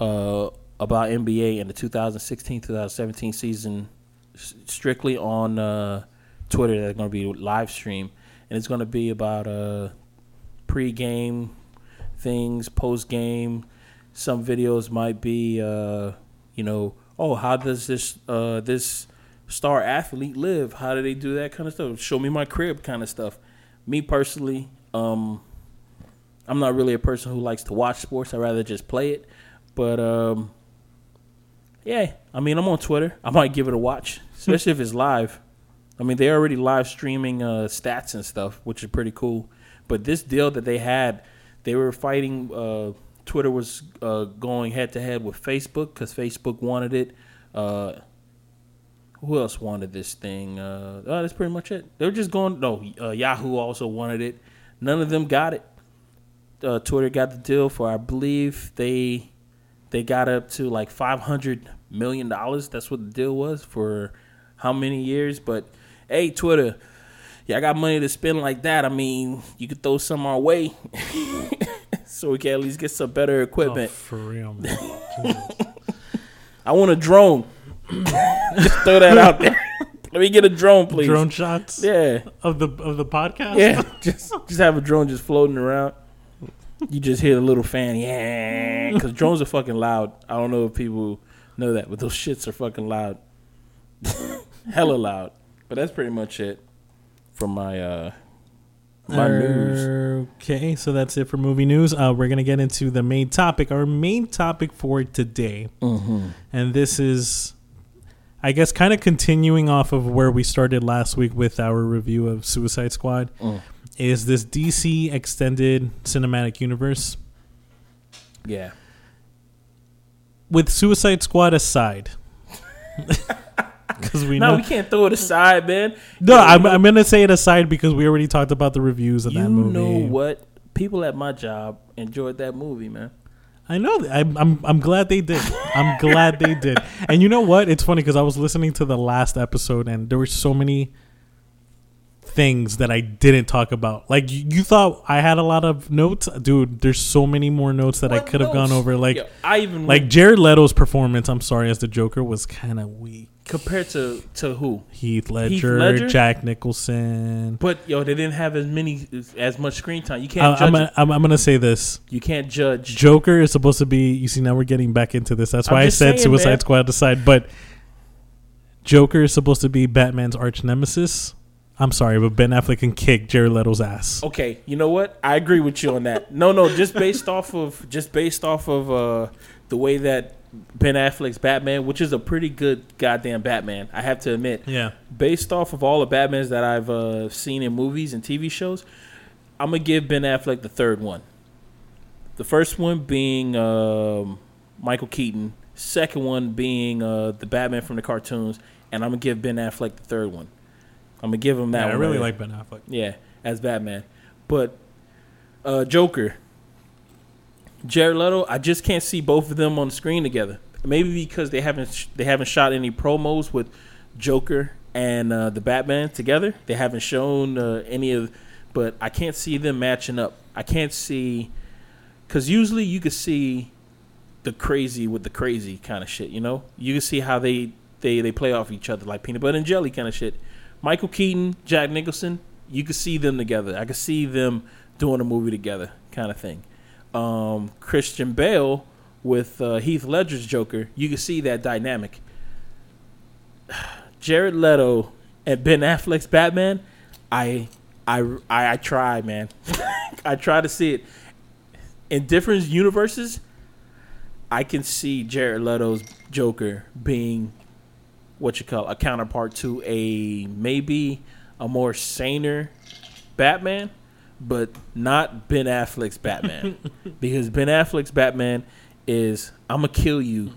about NBA in the 2016-2017 season strictly on Twitter. That's going to be live stream, and it's going to be about pre-game things, post-game. Some videos might be, how does this star athlete live? How do they do that kind of stuff? Show me my crib kind of stuff. Me personally, I'm not really a person who likes to watch sports. I'd rather just play it. But, I'm on Twitter. I might give it a watch, especially if it's live. I mean, they're already live streaming stats and stuff, which is pretty cool. But this deal that they had, they were fighting. Twitter was going head-to-head with Facebook because Facebook wanted it. Who else wanted this thing? That's pretty much it. They were just going... Yahoo also wanted it. None of them got it. Twitter got the deal for, I believe, they got up to like $500 million. That's what the deal was for how many years. But, hey, Twitter, y'all got money to spend like that. I mean, you could throw some our way so we can at least get some better equipment. Oh, for real, man. I want a drone. Just throw that out there. Let me get a drone, please. Drone shots? Yeah. Of the podcast? Yeah. Just have a drone just floating around. You just hear a little fan. Yeah. Because drones are fucking loud. I don't know if people know that, but those shits are fucking loud. Hella loud. But that's pretty much it for my my news. Okay, so that's it for movie news. We're going to get into the main topic. Our main topic for today. Mm-hmm. And this is... I guess kind of continuing off of where we started last week with our review of Suicide Squad is this DC Extended Cinematic Universe. Yeah. With Suicide Squad aside. We can't throw it aside, man. No, I'm going to say it aside because we already talked about the reviews of that movie. You know what? People at my job enjoyed that movie, man. I know. I'm glad they did. I'm glad they did. And you know what? It's funny because I was listening to the last episode and there were so many things that I didn't talk about. Like you thought I had a lot of notes, dude. There's so many more notes that I could have gone over. Like Jared Leto's performance. I'm sorry, as the Joker was kind of weak compared to who? Heath Ledger, Jack Nicholson. But they didn't have as much screen time. You can't. I'm gonna say this. You can't judge. Joker is supposed to be. You see, now we're getting back into this. That's why I said Suicide Squad aside. But Joker is supposed to be Batman's arch nemesis. I'm sorry, but Ben Affleck can kick Jared Leto's ass. Okay, you know what? I agree with you on that. No, just based off of the way that Ben Affleck's Batman, which is a pretty good goddamn Batman, I have to admit. Yeah. Based off of all the Batmans that I've seen in movies and TV shows, I'm gonna give Ben Affleck the third one. The first one being Michael Keaton. Second one being the Batman from the cartoons, and I'm gonna give Ben Affleck the third one. I'm going to give him that one. I really like Ben Affleck. Yeah, as Batman. But Joker, Jared Leto, I just can't see both of them on the screen together. Maybe because they haven't shot any promos with Joker and the Batman together. They haven't shown any of... But I can't see them matching up. I can't see... Because usually you could see the crazy with the crazy kind of shit, you know? You can see how they play off each other, like peanut butter and jelly kind of shit. Michael Keaton, Jack Nicholson, you could see them together. I could see them doing a movie together kind of thing. Christian Bale with Heath Ledger's Joker, you can see that dynamic. Jared Leto and Ben Affleck's Batman, I try, man. I try to see it. In different universes, I can see Jared Leto's Joker being a counterpart to maybe a more saner Batman, but not Ben Affleck's Batman. Because Ben Affleck's Batman is, I'm going to kill you,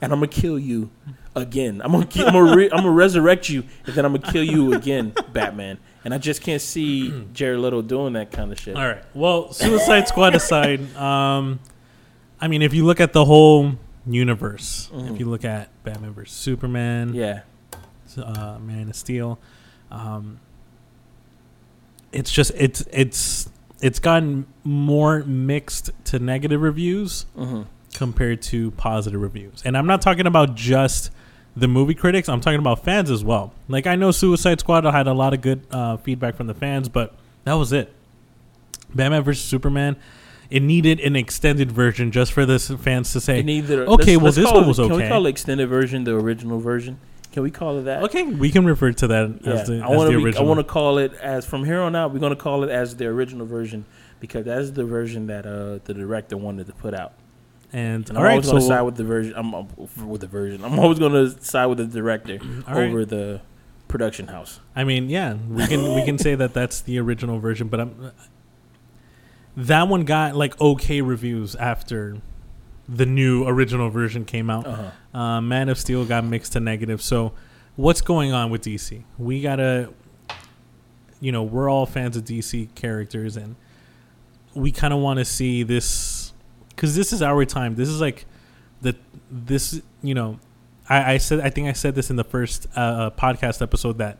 and I'm going to kill you again. I'm gonna resurrect you, and then I'm going to kill you again, Batman. And I just can't see Jared Leto doing that kind of shit. All right. Well, Suicide Squad aside, I mean, if you look at the whole universe, if you look at Batman versus Superman, Man of Steel, it's just it's gotten more mixed to negative reviews compared to positive reviews. And I'm not talking about just the movie critics. I'm talking about fans as well. Like, I know Suicide Squad had a lot of good feedback from the fans, but that was it. Batman versus Superman, it needed an extended version just for the fans to say, this one was okay. Can we call the extended version the original version? Can we call it that? Okay, we can refer to that as the original. I want to call it as, from here on out, we're going to call it as the original version, because that is the version that the director wanted to put out. And I'm always going to side with the version. I'm always going to side with the director over the production house. I mean, yeah, we can say that that's the original version, but that one got like okay reviews after the new original version came out. Man of Steel got mixed to negative. So what's going on with DC? We gotta, we're all fans of DC characters, and we kind of want to see this. Because this is our time. This is like I think I said this in the first podcast episode that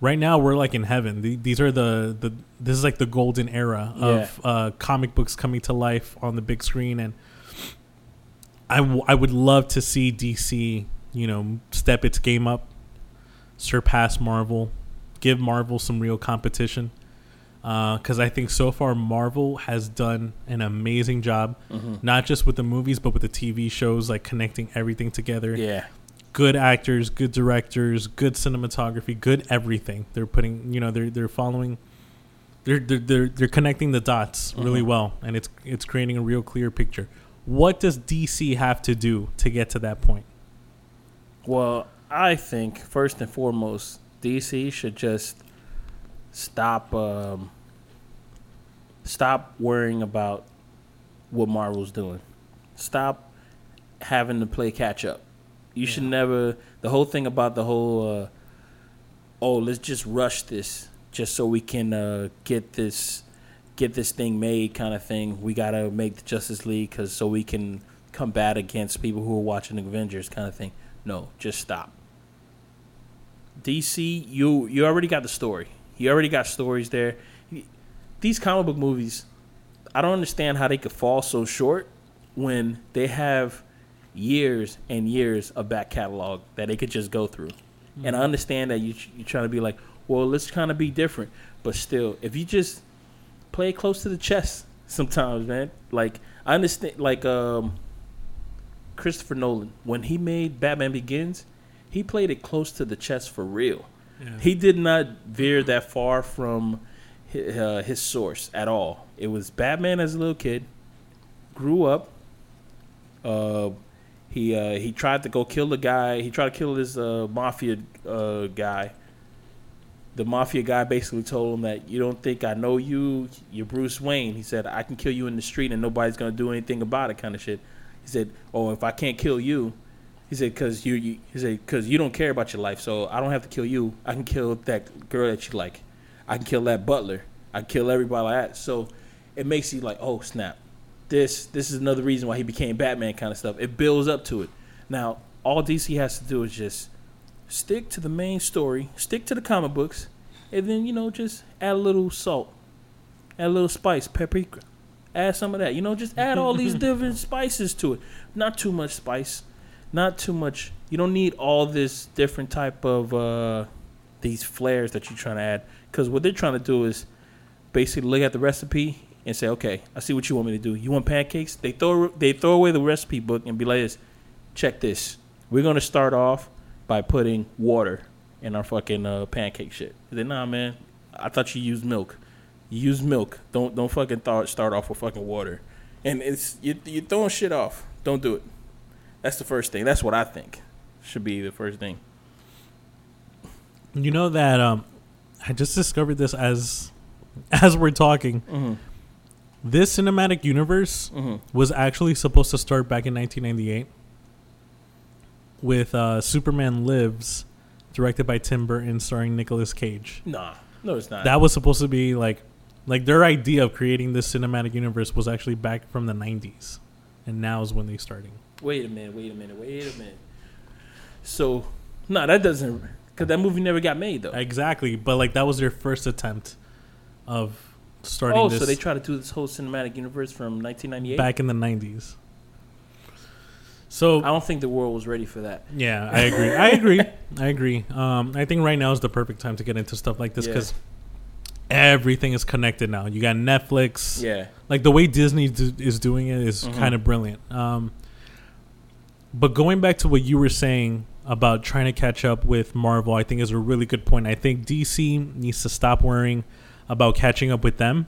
right now we're like in heaven. These are this is like the golden era of comic books coming to life on the big screen, and I would love to see DC, step its game up, surpass Marvel, give Marvel some real competition. Because I think so far Marvel has done an amazing job, not just with the movies, but with the TV shows, like connecting everything together. Yeah. Good actors, good directors, good cinematography, good everything. They're putting, they're following, they're connecting the dots really well, and it's creating a real clear picture. What does DC have to do to get to that point? Well, I think first and foremost, DC should just stop worrying about what Marvel's doing. Stop having to play catch up. You should never. The whole thing about the whole, let's just rush this, just so we can get this thing made, kind of thing. We gotta make the Justice League so we can combat against people who are watching Avengers, kind of thing. No, just stop. DC, you already got the story. You already got stories there. These comic book movies, I don't understand how they could fall so short when they have years and years of back catalog that they could just go through. Mm-hmm. And I understand that you're trying to be like, well, let's kind of be different. But still, if you just play close to the chest sometimes, man. Like, I understand, like Christopher Nolan, when he made Batman Begins, he played it close to the chest for real. Yeah. He did not veer that far from his source at all. It was Batman as a little kid, grew up. He tried to go kill the guy. He tried to kill this mafia guy. The mafia guy basically told him that, you don't think I know you? You're Bruce Wayne. He said, I can kill you in the street and nobody's going to do anything about it, kind of shit. He said, oh, if I can't kill you. He said, "Cause you don't care about your life, so I don't have to kill you. I can kill that girl that you like. I can kill that butler. I can kill everybody like that." So it makes you like, "Oh snap! This is another reason why he became Batman." Kind of stuff. It builds up to it. Now all DC has to do is just stick to the main story, stick to the comic books, and then just add a little salt, add a little spice, paprika, add some of that. Just add all these different spices to it. Not too much spice. Not too much. You don't need all this different type of these flares that you're trying to add. Because what they're trying to do is basically look at the recipe and say, okay, I see what you want me to do. You want pancakes? They throw away the recipe book and be like this. Check this. We're going to start off by putting water in our fucking pancake shit. They said, nah, man, I thought you used milk. You use milk. Don't fucking start off with fucking water. And it's you're throwing shit off. Don't do it. That's the first thing. That's what I think should be the first thing. You know that I just discovered this as we're talking. Mm-hmm. This cinematic universe was actually supposed to start back in 1998 with Superman Lives, directed by Tim Burton, starring Nicolas Cage. Nah, no, it's not. That was supposed to be like their idea of creating this cinematic universe was actually back from the 90s, and now is when they're starting. Wait a minute. So, no, that doesn't. Because that movie never got made, though. Exactly. But, like, that was their first attempt of starting this. Oh, so they tried to do this whole cinematic universe from 1998? Back in the 90s. So I don't think the world was ready for that. Yeah, I agree. I agree. I think right now is the perfect time to get into stuff like this because everything is connected now. You got Netflix. Yeah. Like, the way Disney is doing it is kind of brilliant. But going back to what you were saying about trying to catch up with Marvel, I think is a really good point. I think DC needs to stop worrying about catching up with them.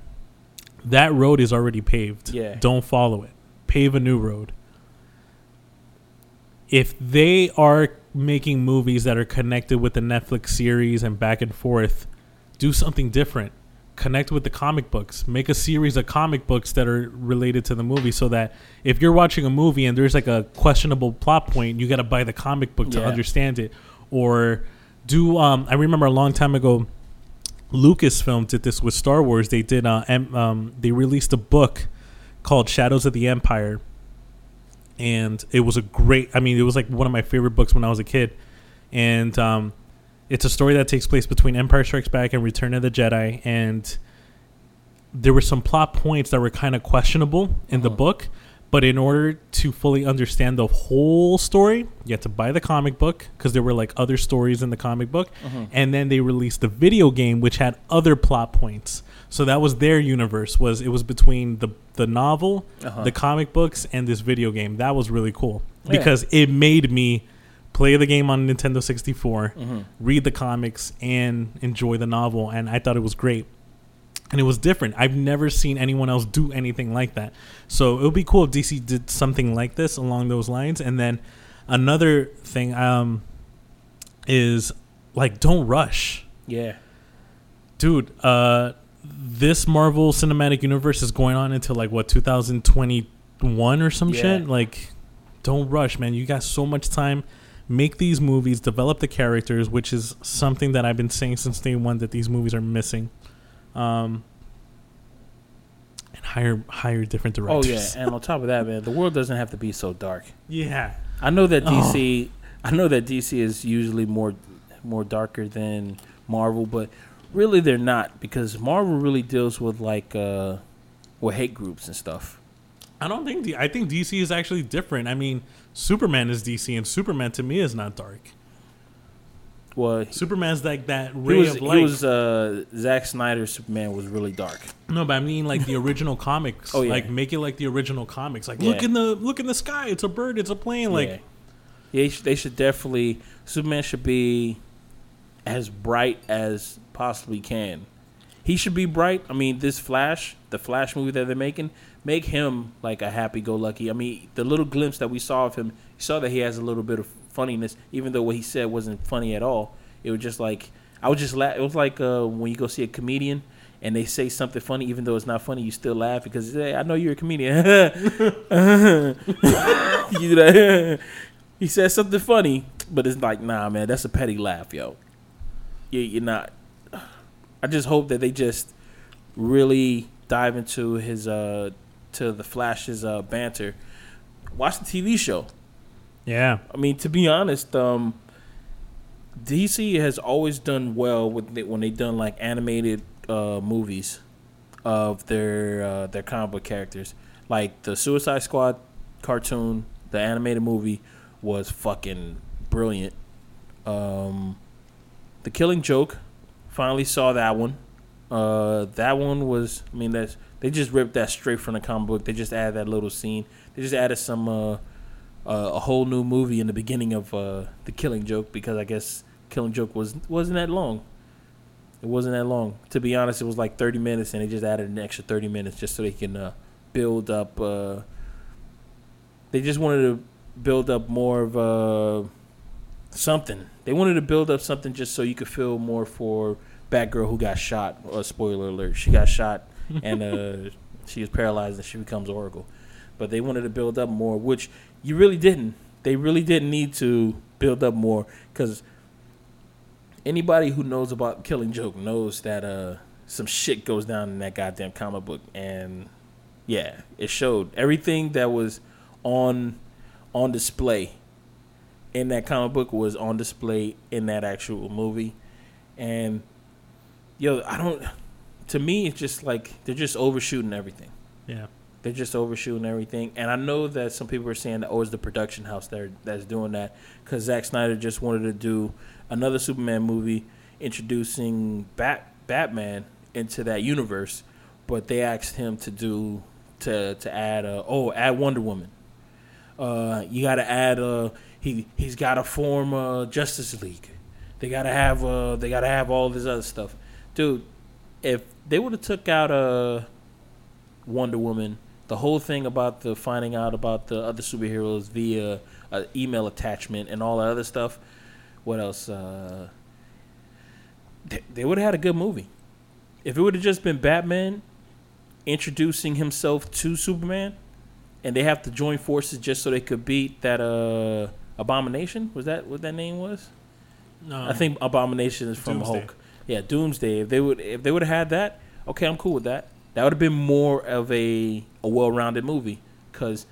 That road is already paved. Yeah. Don't follow it. Pave a new road. If they are making movies that are connected with the Netflix series and back and forth, do something different. Connect with the comic books. Make a series of comic books that are related to the movie so that if you're watching a movie and there's like a questionable plot point, you got to buy the comic book to understand it. Or do I remember a long time ago Lucasfilm did this with Star Wars. They did they released a book called Shadows of the Empire, and it was a great, I mean, it was like one of my favorite books when I was a kid. And it's a story that takes place between Empire Strikes Back and Return of the Jedi, and there were some plot points that were kind of questionable in the book, but in order to fully understand the whole story, you had to buy the comic book because there were like other stories in the comic book, and then they released the video game, which had other plot points. So that was their universe, was it was between the novel, the comic books, and this video game. That was really cool because it made me play the game on Nintendo 64, read the comics, and enjoy the novel. And I thought it was great. And it was different. I've never seen anyone else do anything like that. So it would be cool if DC did something like this along those lines. And then another thing is, like, don't rush. Yeah. Dude, this Marvel Cinematic Universe is going on until, like, what, 2021 or some shit? Like, don't rush, man. You got so much time. Make these movies, develop the characters, which is something that I've been saying since day one that these movies are missing. And hire different directors. Oh yeah, and on top of that, man, the world doesn't have to be so dark. Yeah, I know that DC. I know that DC is usually more darker than Marvel, but really they're not, because Marvel really deals with like with hate groups and stuff. I think DC is actually different. I mean, Superman is DC, and Superman to me is not dark. Well, Superman's like that ray of light. He was Zack Snyder's Superman was really dark. No, but I mean like the original comics. Oh, yeah. Like make it like the original comics. Like look in the sky. It's a bird. It's a plane. Like, they should definitely, Superman should be as bright as possibly can. He should be bright. I mean, this Flash, the Flash movie that they're making, make him like a happy-go-lucky. I mean, the little glimpse that we saw of him, you saw that he has a little bit of funniness, even though what he said wasn't funny at all. It was just like, it was like when you go see a comedian and they say something funny, even though it's not funny, you still laugh because, hey, I know you're a comedian. You know, he said something funny, but it's like, nah, man, that's a petty laugh, yo. You're not. I just hope that they just really dive into his to the Flash's banter. Watch the TV show. Yeah. I mean, to be honest, DC has always done well when they've done like animated movies of their comic book characters. Like the Suicide Squad cartoon, the animated movie was fucking brilliant. The Killing Joke, finally saw that one. That one was, I mean, that's, they just ripped that straight from the comic book. They just added that little scene. They just added some a whole new movie in the beginning of The Killing Joke, because I guess Killing Joke wasn't that long. It wasn't that long. To be honest, it was like 30 minutes, and they just added an extra 30 minutes just so they can build up. They just wanted to build up more of something. They wanted to build up something just so you could feel more for Batgirl, who got shot. Spoiler alert. She got shot, and she was paralyzed, and she becomes Oracle. But they wanted to build up more, which you really didn't. They really didn't need to build up more, because anybody who knows about Killing Joke knows that some shit goes down in that goddamn comic book. And, yeah, it showed everything that was on display in that comic book was on display in that actual movie. And, yo, to me, it's just like they're just overshooting everything. Yeah. They're just overshooting everything. And I know that some people are saying that, oh, it's the production house that's doing that, because Zack Snyder just wanted to do another Superman movie, introducing Batman into that universe. But they asked him to add Wonder Woman. You got to add he's got to form Justice League. They got to have all this other stuff. Dude, if they would have took out Wonder Woman, the whole thing about the finding out about the other superheroes via email attachment and all that other stuff, what else? They would have had a good movie. If it would have just been Batman introducing himself to Superman, and they have to join forces just so they could beat that Abomination. Was that what that name was? No, I think Abomination is from Doomsday. Hulk. Yeah, Doomsday. If they would have had that, okay, I'm cool with that. That would have been more of a well-rounded movie, because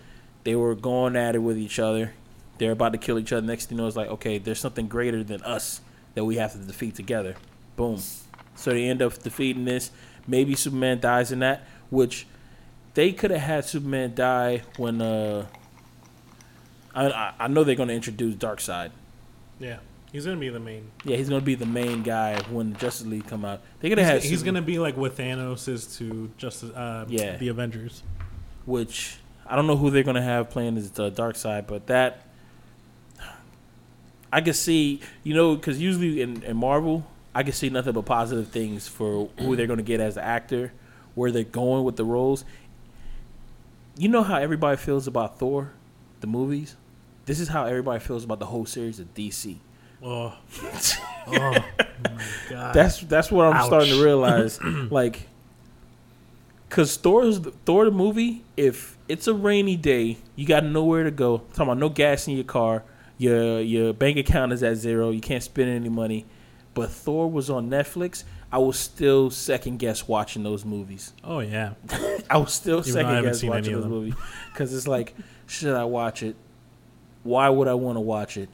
they were going at it with each other. They're about to kill each other. Next thing you know, it's like, okay, there's something greater than us that we have to defeat together. Boom. So they end up defeating this. Maybe Superman dies in that, which they could have had Superman die when I know they're going to introduce Darkseid. Yeah. He's going to be the main. Yeah, he's going to be the main guy when Justice League come out. They could have had. He's going to be like what Thanos is to Justice. The Avengers. Which I don't know who they're going to have playing as the Darkseid, but that I could see, you know, because usually in Marvel, I could see nothing but positive things for who they're going to get as the actor, where they're going with the roles. You know how everybody feels about Thor, the movies. This is how everybody feels about the whole series of DC. Oh my God! That's what I'm starting to realize. Like, cause Thor the movie, if it's a rainy day, you got nowhere to go. I'm talking about no gas in your car, your bank account is at zero, you can't spend any money. But Thor was on Netflix. I was still second guess watching those movies. Oh yeah, I was still second guess watching those movies, cause it's like, should I watch it? Why would I want to watch it?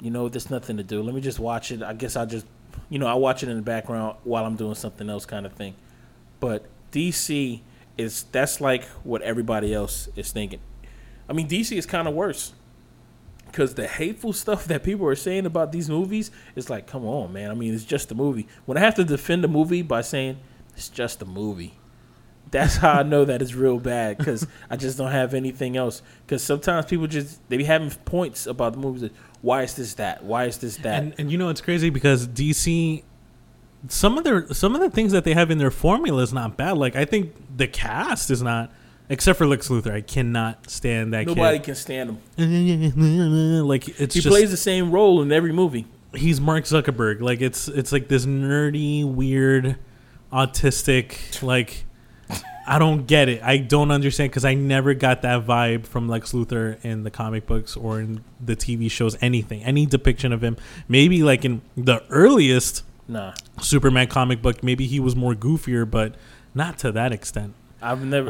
You know, there's nothing to do. Let me just watch it. I guess I'll just, you know, I watch it in the background while I'm doing something else kind of thing. But DC that's like what everybody else is thinking. I mean, DC is kind of worse, because the hateful stuff that people are saying about these movies is like, come on, man. I mean, it's just a movie. When I have to defend a movie by saying it's just a movie, that's how I know that it's real bad, because I just don't have anything else. Because sometimes people just, they be having points about the movies. Why is this that? Why is this that? And you know, it's crazy because DC, some of the things that they have in their formula is not bad. Like, I think the cast is not, except for Lex Luthor. I cannot stand that. Nobody can stand him. Like, it's he just plays the same role in every movie. He's Mark Zuckerberg. Like, it's like this nerdy, weird, autistic. Like, I don't get it. I don't understand, because I never got that vibe from Lex Luthor in the comic books or in the TV shows, anything, any depiction of him. Maybe like in the earliest Superman comic book, maybe he was more goofier, but not to that extent. I've never.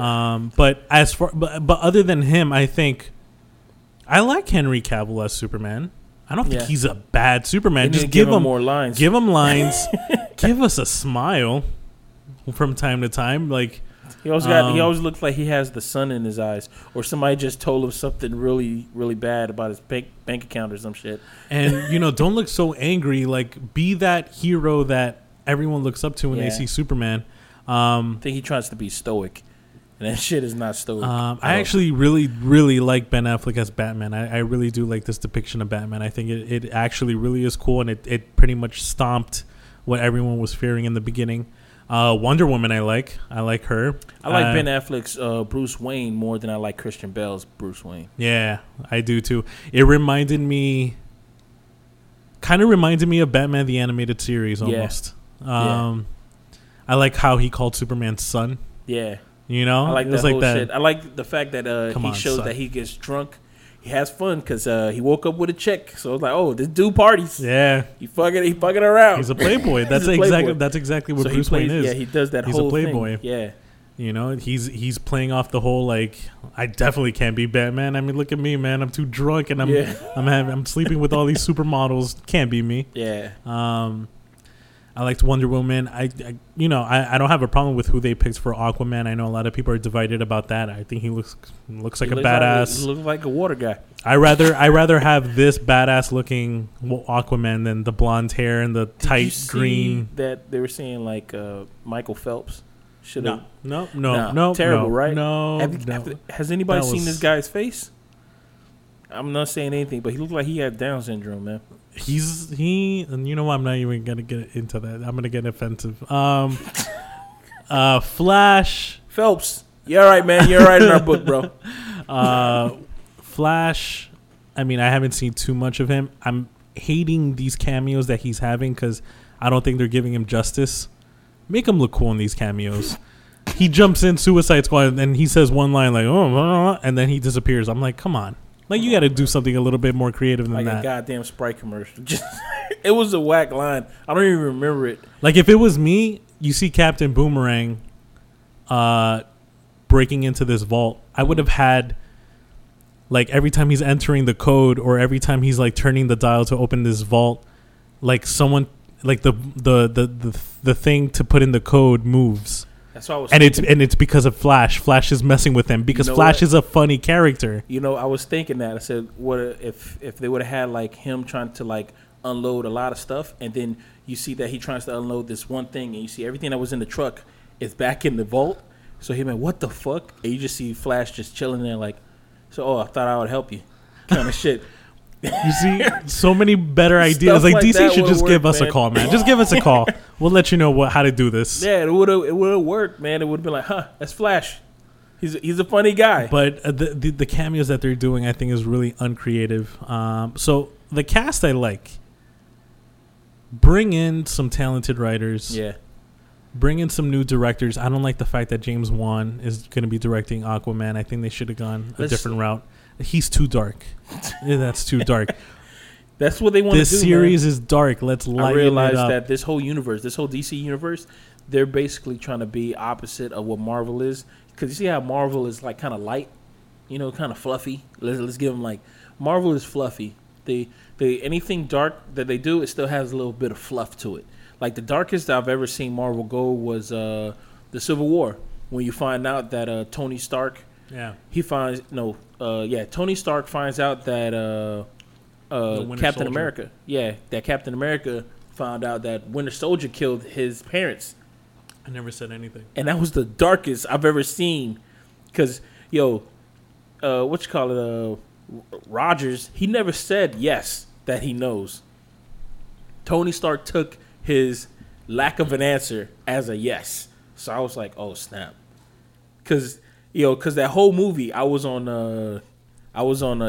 But other than him, I think I like Henry Cavill as Superman. I don't think he's a bad Superman. Just give him more lines. Give him lines. Give us a smile from time to time, like. He always looks like he has the sun in his eyes, or somebody just told him something really, really bad about his bank account or some shit. And, you know, don't look so angry. Like, be that hero that everyone looks up to when they see Superman. I think he tries to be stoic, and that shit is not stoic. I actually really like Ben Affleck as Batman. I really do like this depiction of Batman. I think it actually really is cool, and it pretty much stomped what everyone was fearing in the beginning. Wonder Woman, I like her. I like Ben Affleck's Bruce Wayne more than I like Christian Bale's Bruce Wayne. Yeah, I do too. It reminded me of Batman the Animated Series almost. Yeah. I like how he called Superman's son. Yeah, you know, I like that whole shit. I like the fact that he shows that he gets drunk. He has fun because he woke up with a check, so it's like, oh, this dude parties. Yeah, he fucking around. He's a playboy. That's exactly what Bruce Wayne is. Yeah, he does that. He's a playboy. Yeah, you know, he's playing off the whole like, I definitely can't be Batman. I mean, look at me, man. I'm too drunk, and I'm sleeping with all these supermodels. Can't be me. Yeah. I liked Wonder Woman. I don't have a problem with who they picked for Aquaman. I know a lot of people are divided about that. I think he looks like a badass. He looks like a water guy. I rather have this badass looking Aquaman than the blonde hair and the tight green. That they were saying like Michael Phelps should have. No. Terrible, right? No. Has anybody seen this guy's face? I'm not saying anything, but he looked like he had Down syndrome, man. And you know what? I'm not even gonna get into that. I'm gonna get offensive. Flash Phelps, you're all right, man. You're all right in our book, bro. Flash. I mean, I haven't seen too much of him. I'm hating these cameos that he's having because I don't think they're giving him justice. Make him look cool in these cameos. He jumps in Suicide Squad and he says one line like "oh," and then he disappears. I'm like, come on. Like, you got to do something a little bit more creative than that. Like a goddamn Sprite commercial. It was a whack line. I don't even remember it. Like, if it was me, you see Captain Boomerang breaking into this vault. I would have had, like, every time he's entering the code or every time he's, like, turning the dial to open this vault, like, someone, like, the thing to put in the code moves. That's what I was thinking. It's because of Flash. Flash is messing with him because Flash is a funny character. You know, I was thinking that. I said, what if they would have had like him trying to like unload a lot of stuff, and then you see that he tries to unload this one thing, and you see everything that was in the truck is back in the vault. So he went, what the fuck? And you just see Flash just chilling there, like, so I thought I would help you, kind of shit. You see, so many better ideas. Like DC should just give us a call, man. Just give us a call. We'll let you know how to do this. Yeah, it would have worked, man. It would have been like, huh, that's Flash. He's a funny guy. But the cameos that they're doing, I think, is really uncreative. So the cast I like. Bring in some talented writers. Yeah. Bring in some new directors. I don't like the fact that James Wan is going to be directing Aquaman. I think they should have gone a different route. He's too dark. That's too dark. That's what they want to do. This series is dark. Let's lighten it up. I realize that this whole universe, this whole DC universe, they're basically trying to be opposite of what Marvel is. Because you see how Marvel is like kind of light, you know, kind of fluffy. Let's give them like Marvel is fluffy. They anything dark that they do, it still has a little bit of fluff to it. Like the darkest I've ever seen Marvel go was the Civil War, when you find out that Tony Stark. Yeah, Tony Stark finds out that Captain America. Yeah, that Captain America found out that Winter Soldier killed his parents. I never said anything, and that was the darkest I've ever seen. Because Rogers, he never said yes that he knows. Tony Stark took his lack of an answer as a yes, so I was like, oh snap, because. Yo, because that whole movie, I was on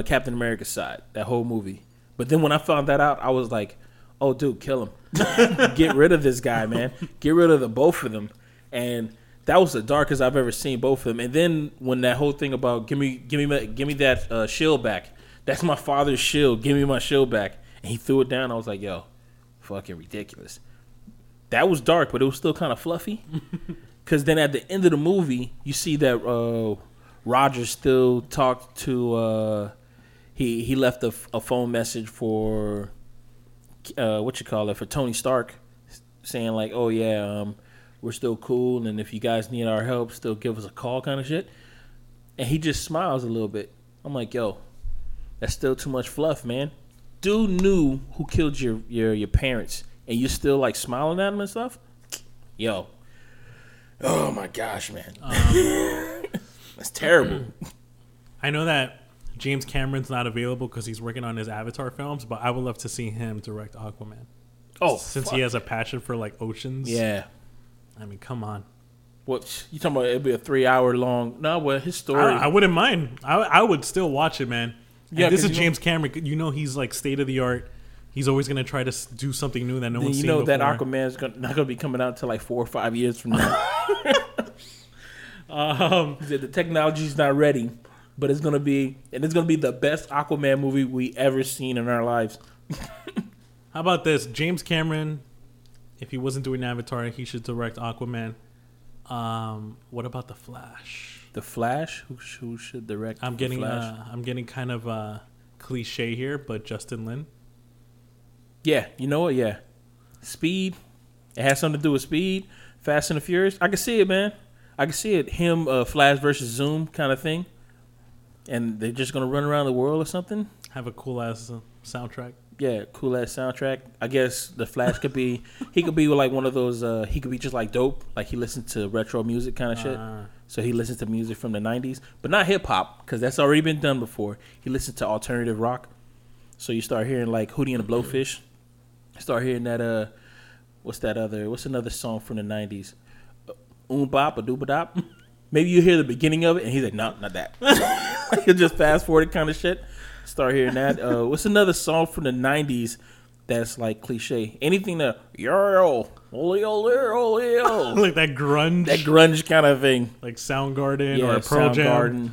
Captain America's side, that whole movie. But then when I found that out, I was like, oh, dude, kill him. Get rid of this guy, man. Get rid of the both of them. And that was the darkest I've ever seen both of them. And then when that whole thing about, give me that shield back. That's my father's shield. Give me my shield back. And he threw it down. I was like, yo, fucking ridiculous. That was dark, but it was still kind of fluffy. Because then at the end of the movie, you see that Roger still talked to... he left a phone message for... for Tony Stark. Saying like, oh yeah, we're still cool. And if you guys need our help, still give us a call kind of shit. And he just smiles a little bit. I'm like, yo, that's still too much fluff, man. Dude knew who killed your parents. And you're still like smiling at him and stuff? yo. Oh my gosh, man. That's terrible. I know that James Cameron's not available because he's working on his Avatar films, but I would love to see him direct Aquaman. Oh, since he has a passion for like oceans. Yeah. I mean, come on. What you talking about? It'd be a 3 hour long. No, well, his story. I wouldn't mind. I would still watch it, man. And yeah, this is James Cameron. You know, he's like state of the art. He's always gonna try to do something new that no one's seen before. You know that Aquaman's not gonna be coming out until like 4 or 5 years from now. The technology's not ready, but it's gonna be, and it's gonna be the best Aquaman movie we ever seen in our lives. How about this? James Cameron, if he wasn't doing Avatar, he should direct Aquaman. What about The Flash? The Flash? Who should direct The Flash? I'm getting kind of cliche here, but Justin Lin. Yeah, you know what? Yeah. Speed. It has something to do with Speed. Fast and the Furious. I can see it, man. I can see it. Him, Flash versus Zoom kind of thing. And they're just going to run around the world or something. Have a cool-ass soundtrack. Yeah, cool ass soundtrack. I guess the Flash could be, he could be like one of those, he could be just like dope. Like he listened to retro music kind of shit. So he listens to music from the 90s, but not hip hop because that's already been done before. He listened to alternative rock. So you start hearing like Hootie and the Blowfish. Start hearing that, what's another song from the 90s? Oom-bop or doop-a-dop. Maybe you hear the beginning of it and he's like, no, not that. He'll just fast forward kind of shit. Start hearing that. What's another song from the 90s that's like cliche? Anything that yo, like that grunge kind of thing, like Soundgarden or Pearl Jam.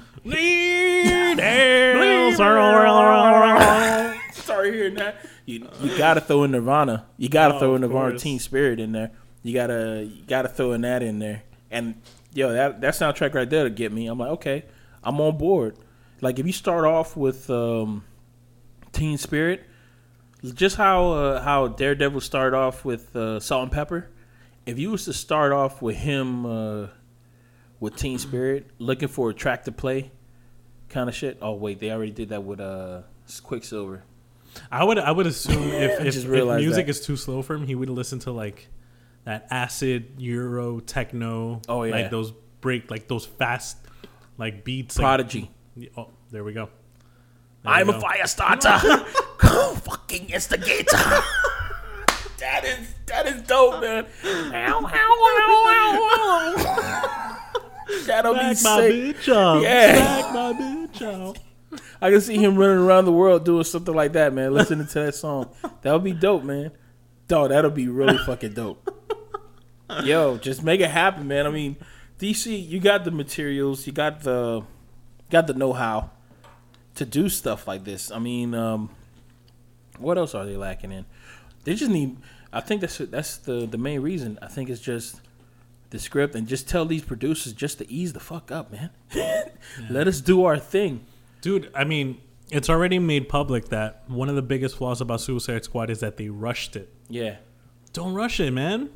Start hearing that. You gotta throw in Nirvana. You gotta throw in Nirvana, Teen Spirit in there. You gotta throw in that in there. And yo, that soundtrack right there to get me. I'm like, okay, I'm on board. Like, if you start off with Teen Spirit, just how Daredevil started off with Salt and Pepper, if you was to start off with him with Teen Spirit, looking for a track to play kind of shit. Oh, wait, they already did that with Quicksilver. I would assume if music is too slow for him, he would listen to, like, that acid, Euro, techno. Oh, yeah. Like, those fast, like, beats. Prodigy. Oh, there we go. I'm a fire starter. Go fucking instigator. That is dope, man. That'll be sick. Back my bitch out. I can see him running around the world doing something like that, man. Listening to that song. That'll be dope, man. Dog, that'll be really fucking dope. Yo, just make it happen, man. I mean, DC, you got the materials. You got the... know-how to do stuff like this. I mean, what else are they lacking in? They just need... I think that's the main reason. I think it's just the script and just tell these producers just to ease the fuck up, man. Yeah. Let us do our thing. Dude, I mean, it's already made public that one of the biggest flaws about Suicide Squad is that they rushed it. Yeah. Don't rush it, man.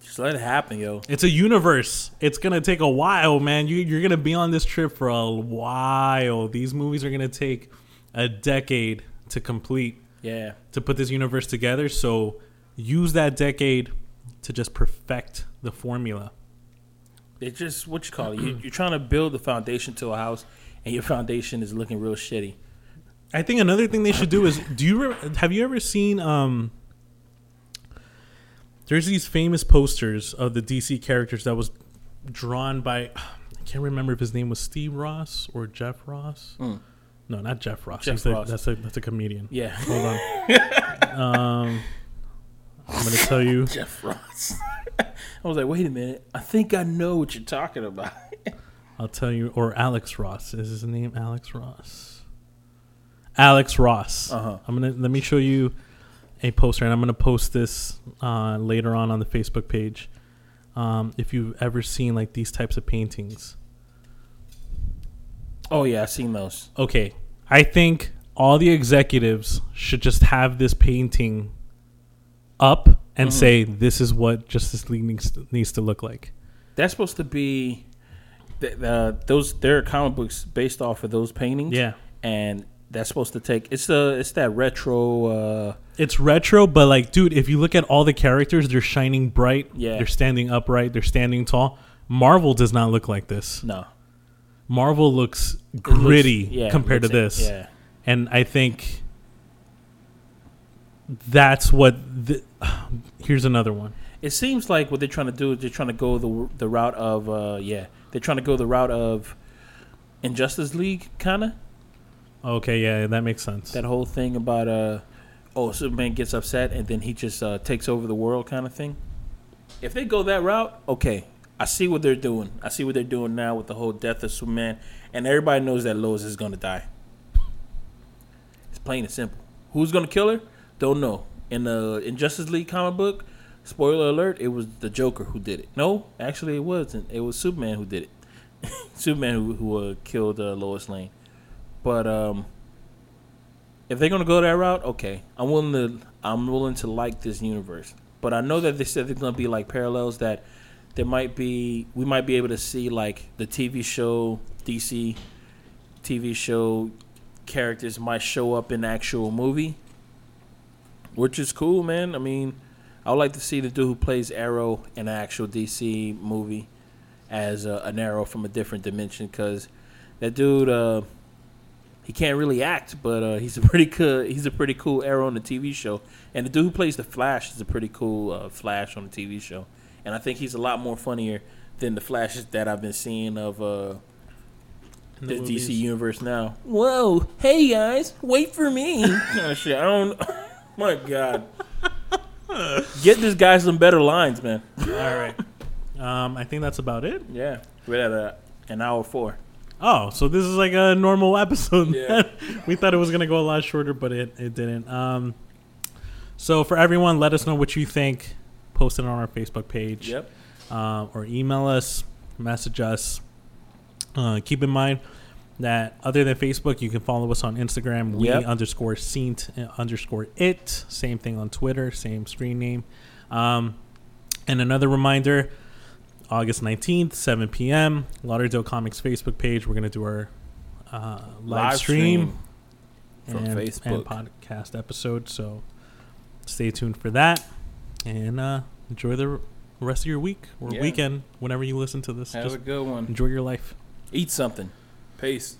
Just let it happen, yo. It's a universe. It's going to take a while, man. You're going to be on this trip for a while. These movies are going to take a decade to complete. Yeah. To put this universe together. So use that decade to just perfect the formula. It's just, what you call it? You're trying to build the foundation to a house, and your foundation is looking real shitty. I think another thing they should do is, have you ever seen... There's these famous posters of the DC characters that was drawn by, I can't remember if his name was Steve Ross or Jeff Ross. Mm. No, not Jeff Ross. Ross. That's a comedian. Yeah. Hold on. I'm going to tell you. Jeff Ross. I was like, wait a minute. I think I know what you're talking about. I'll tell you. Or Alex Ross. Is his name Alex Ross? Alex Ross. Uh-huh. Let me show you a poster, and I'm going to post this later on the Facebook page. If you've ever seen like these types of paintings. Oh yeah, I've seen those. Okay. I think all the executives should just have this painting up and say, this is what Justice League needs to look like. That's supposed to be, there are comic books based off of those paintings. Yeah. And that's supposed to take. It's that retro. It's retro, but like, dude, if you look at all the characters, they're shining bright. Yeah, they're standing upright. They're standing tall. Marvel does not look like this. No, Marvel looks gritty compared to this. Yeah, and I think that's what. Here's another one. It seems like what they're trying to do is they're trying to go the route of they're trying to go the route of Injustice League kind of. Okay, yeah, that makes sense. That whole thing about Superman gets upset and then he just takes over the world kind of thing. If they go that route, okay, I see what they're doing. I see what they're doing now with the whole death of Superman, and everybody knows that Lois is going to die. It's plain and simple. Who's going to kill her? Don't know. In the Injustice League comic book, spoiler alert, it was the Joker who did it. No, actually it wasn't. It was Superman who did it. Superman who killed Lois Lane. But if they're gonna go that route, okay, I'm willing to like this universe. But I know that they said there's gonna be like parallels that we might be able to see like the TV show, DC TV show characters might show up in the actual movie, which is cool, man. I mean, I would like to see the dude who plays Arrow in an actual DC movie as an Arrow from a different dimension, because that dude. He can't really act, but he's a pretty cool Arrow on the TV show. And the dude who plays the Flash is a pretty cool Flash on the TV show. And I think he's a lot more funnier than the Flashes that I've been seeing of the DC universe now. Whoa, hey guys, wait for me! Oh shit, I don't. My God, get this guy some better lines, man. All right, I think that's about it. Yeah, we're at an hour 4. Oh, so this is like a normal episode. Yeah. We thought it was going to go a lot shorter, but it didn't. So for everyone, let us know what you think. Post it on our Facebook page. Yep. Or email us, message us. Keep in mind that other than Facebook, you can follow us on Instagram. Yep. We_seen_it. Same thing on Twitter. Same screen name. And another reminder. August 19th, 7 p.m., Lauderdale Comics Facebook page. We're going to do our live stream from Facebook and podcast episode. So stay tuned for that. And enjoy the rest of your week or weekend, whenever you listen to this. Have a good one. Enjoy your life. Eat something. Peace.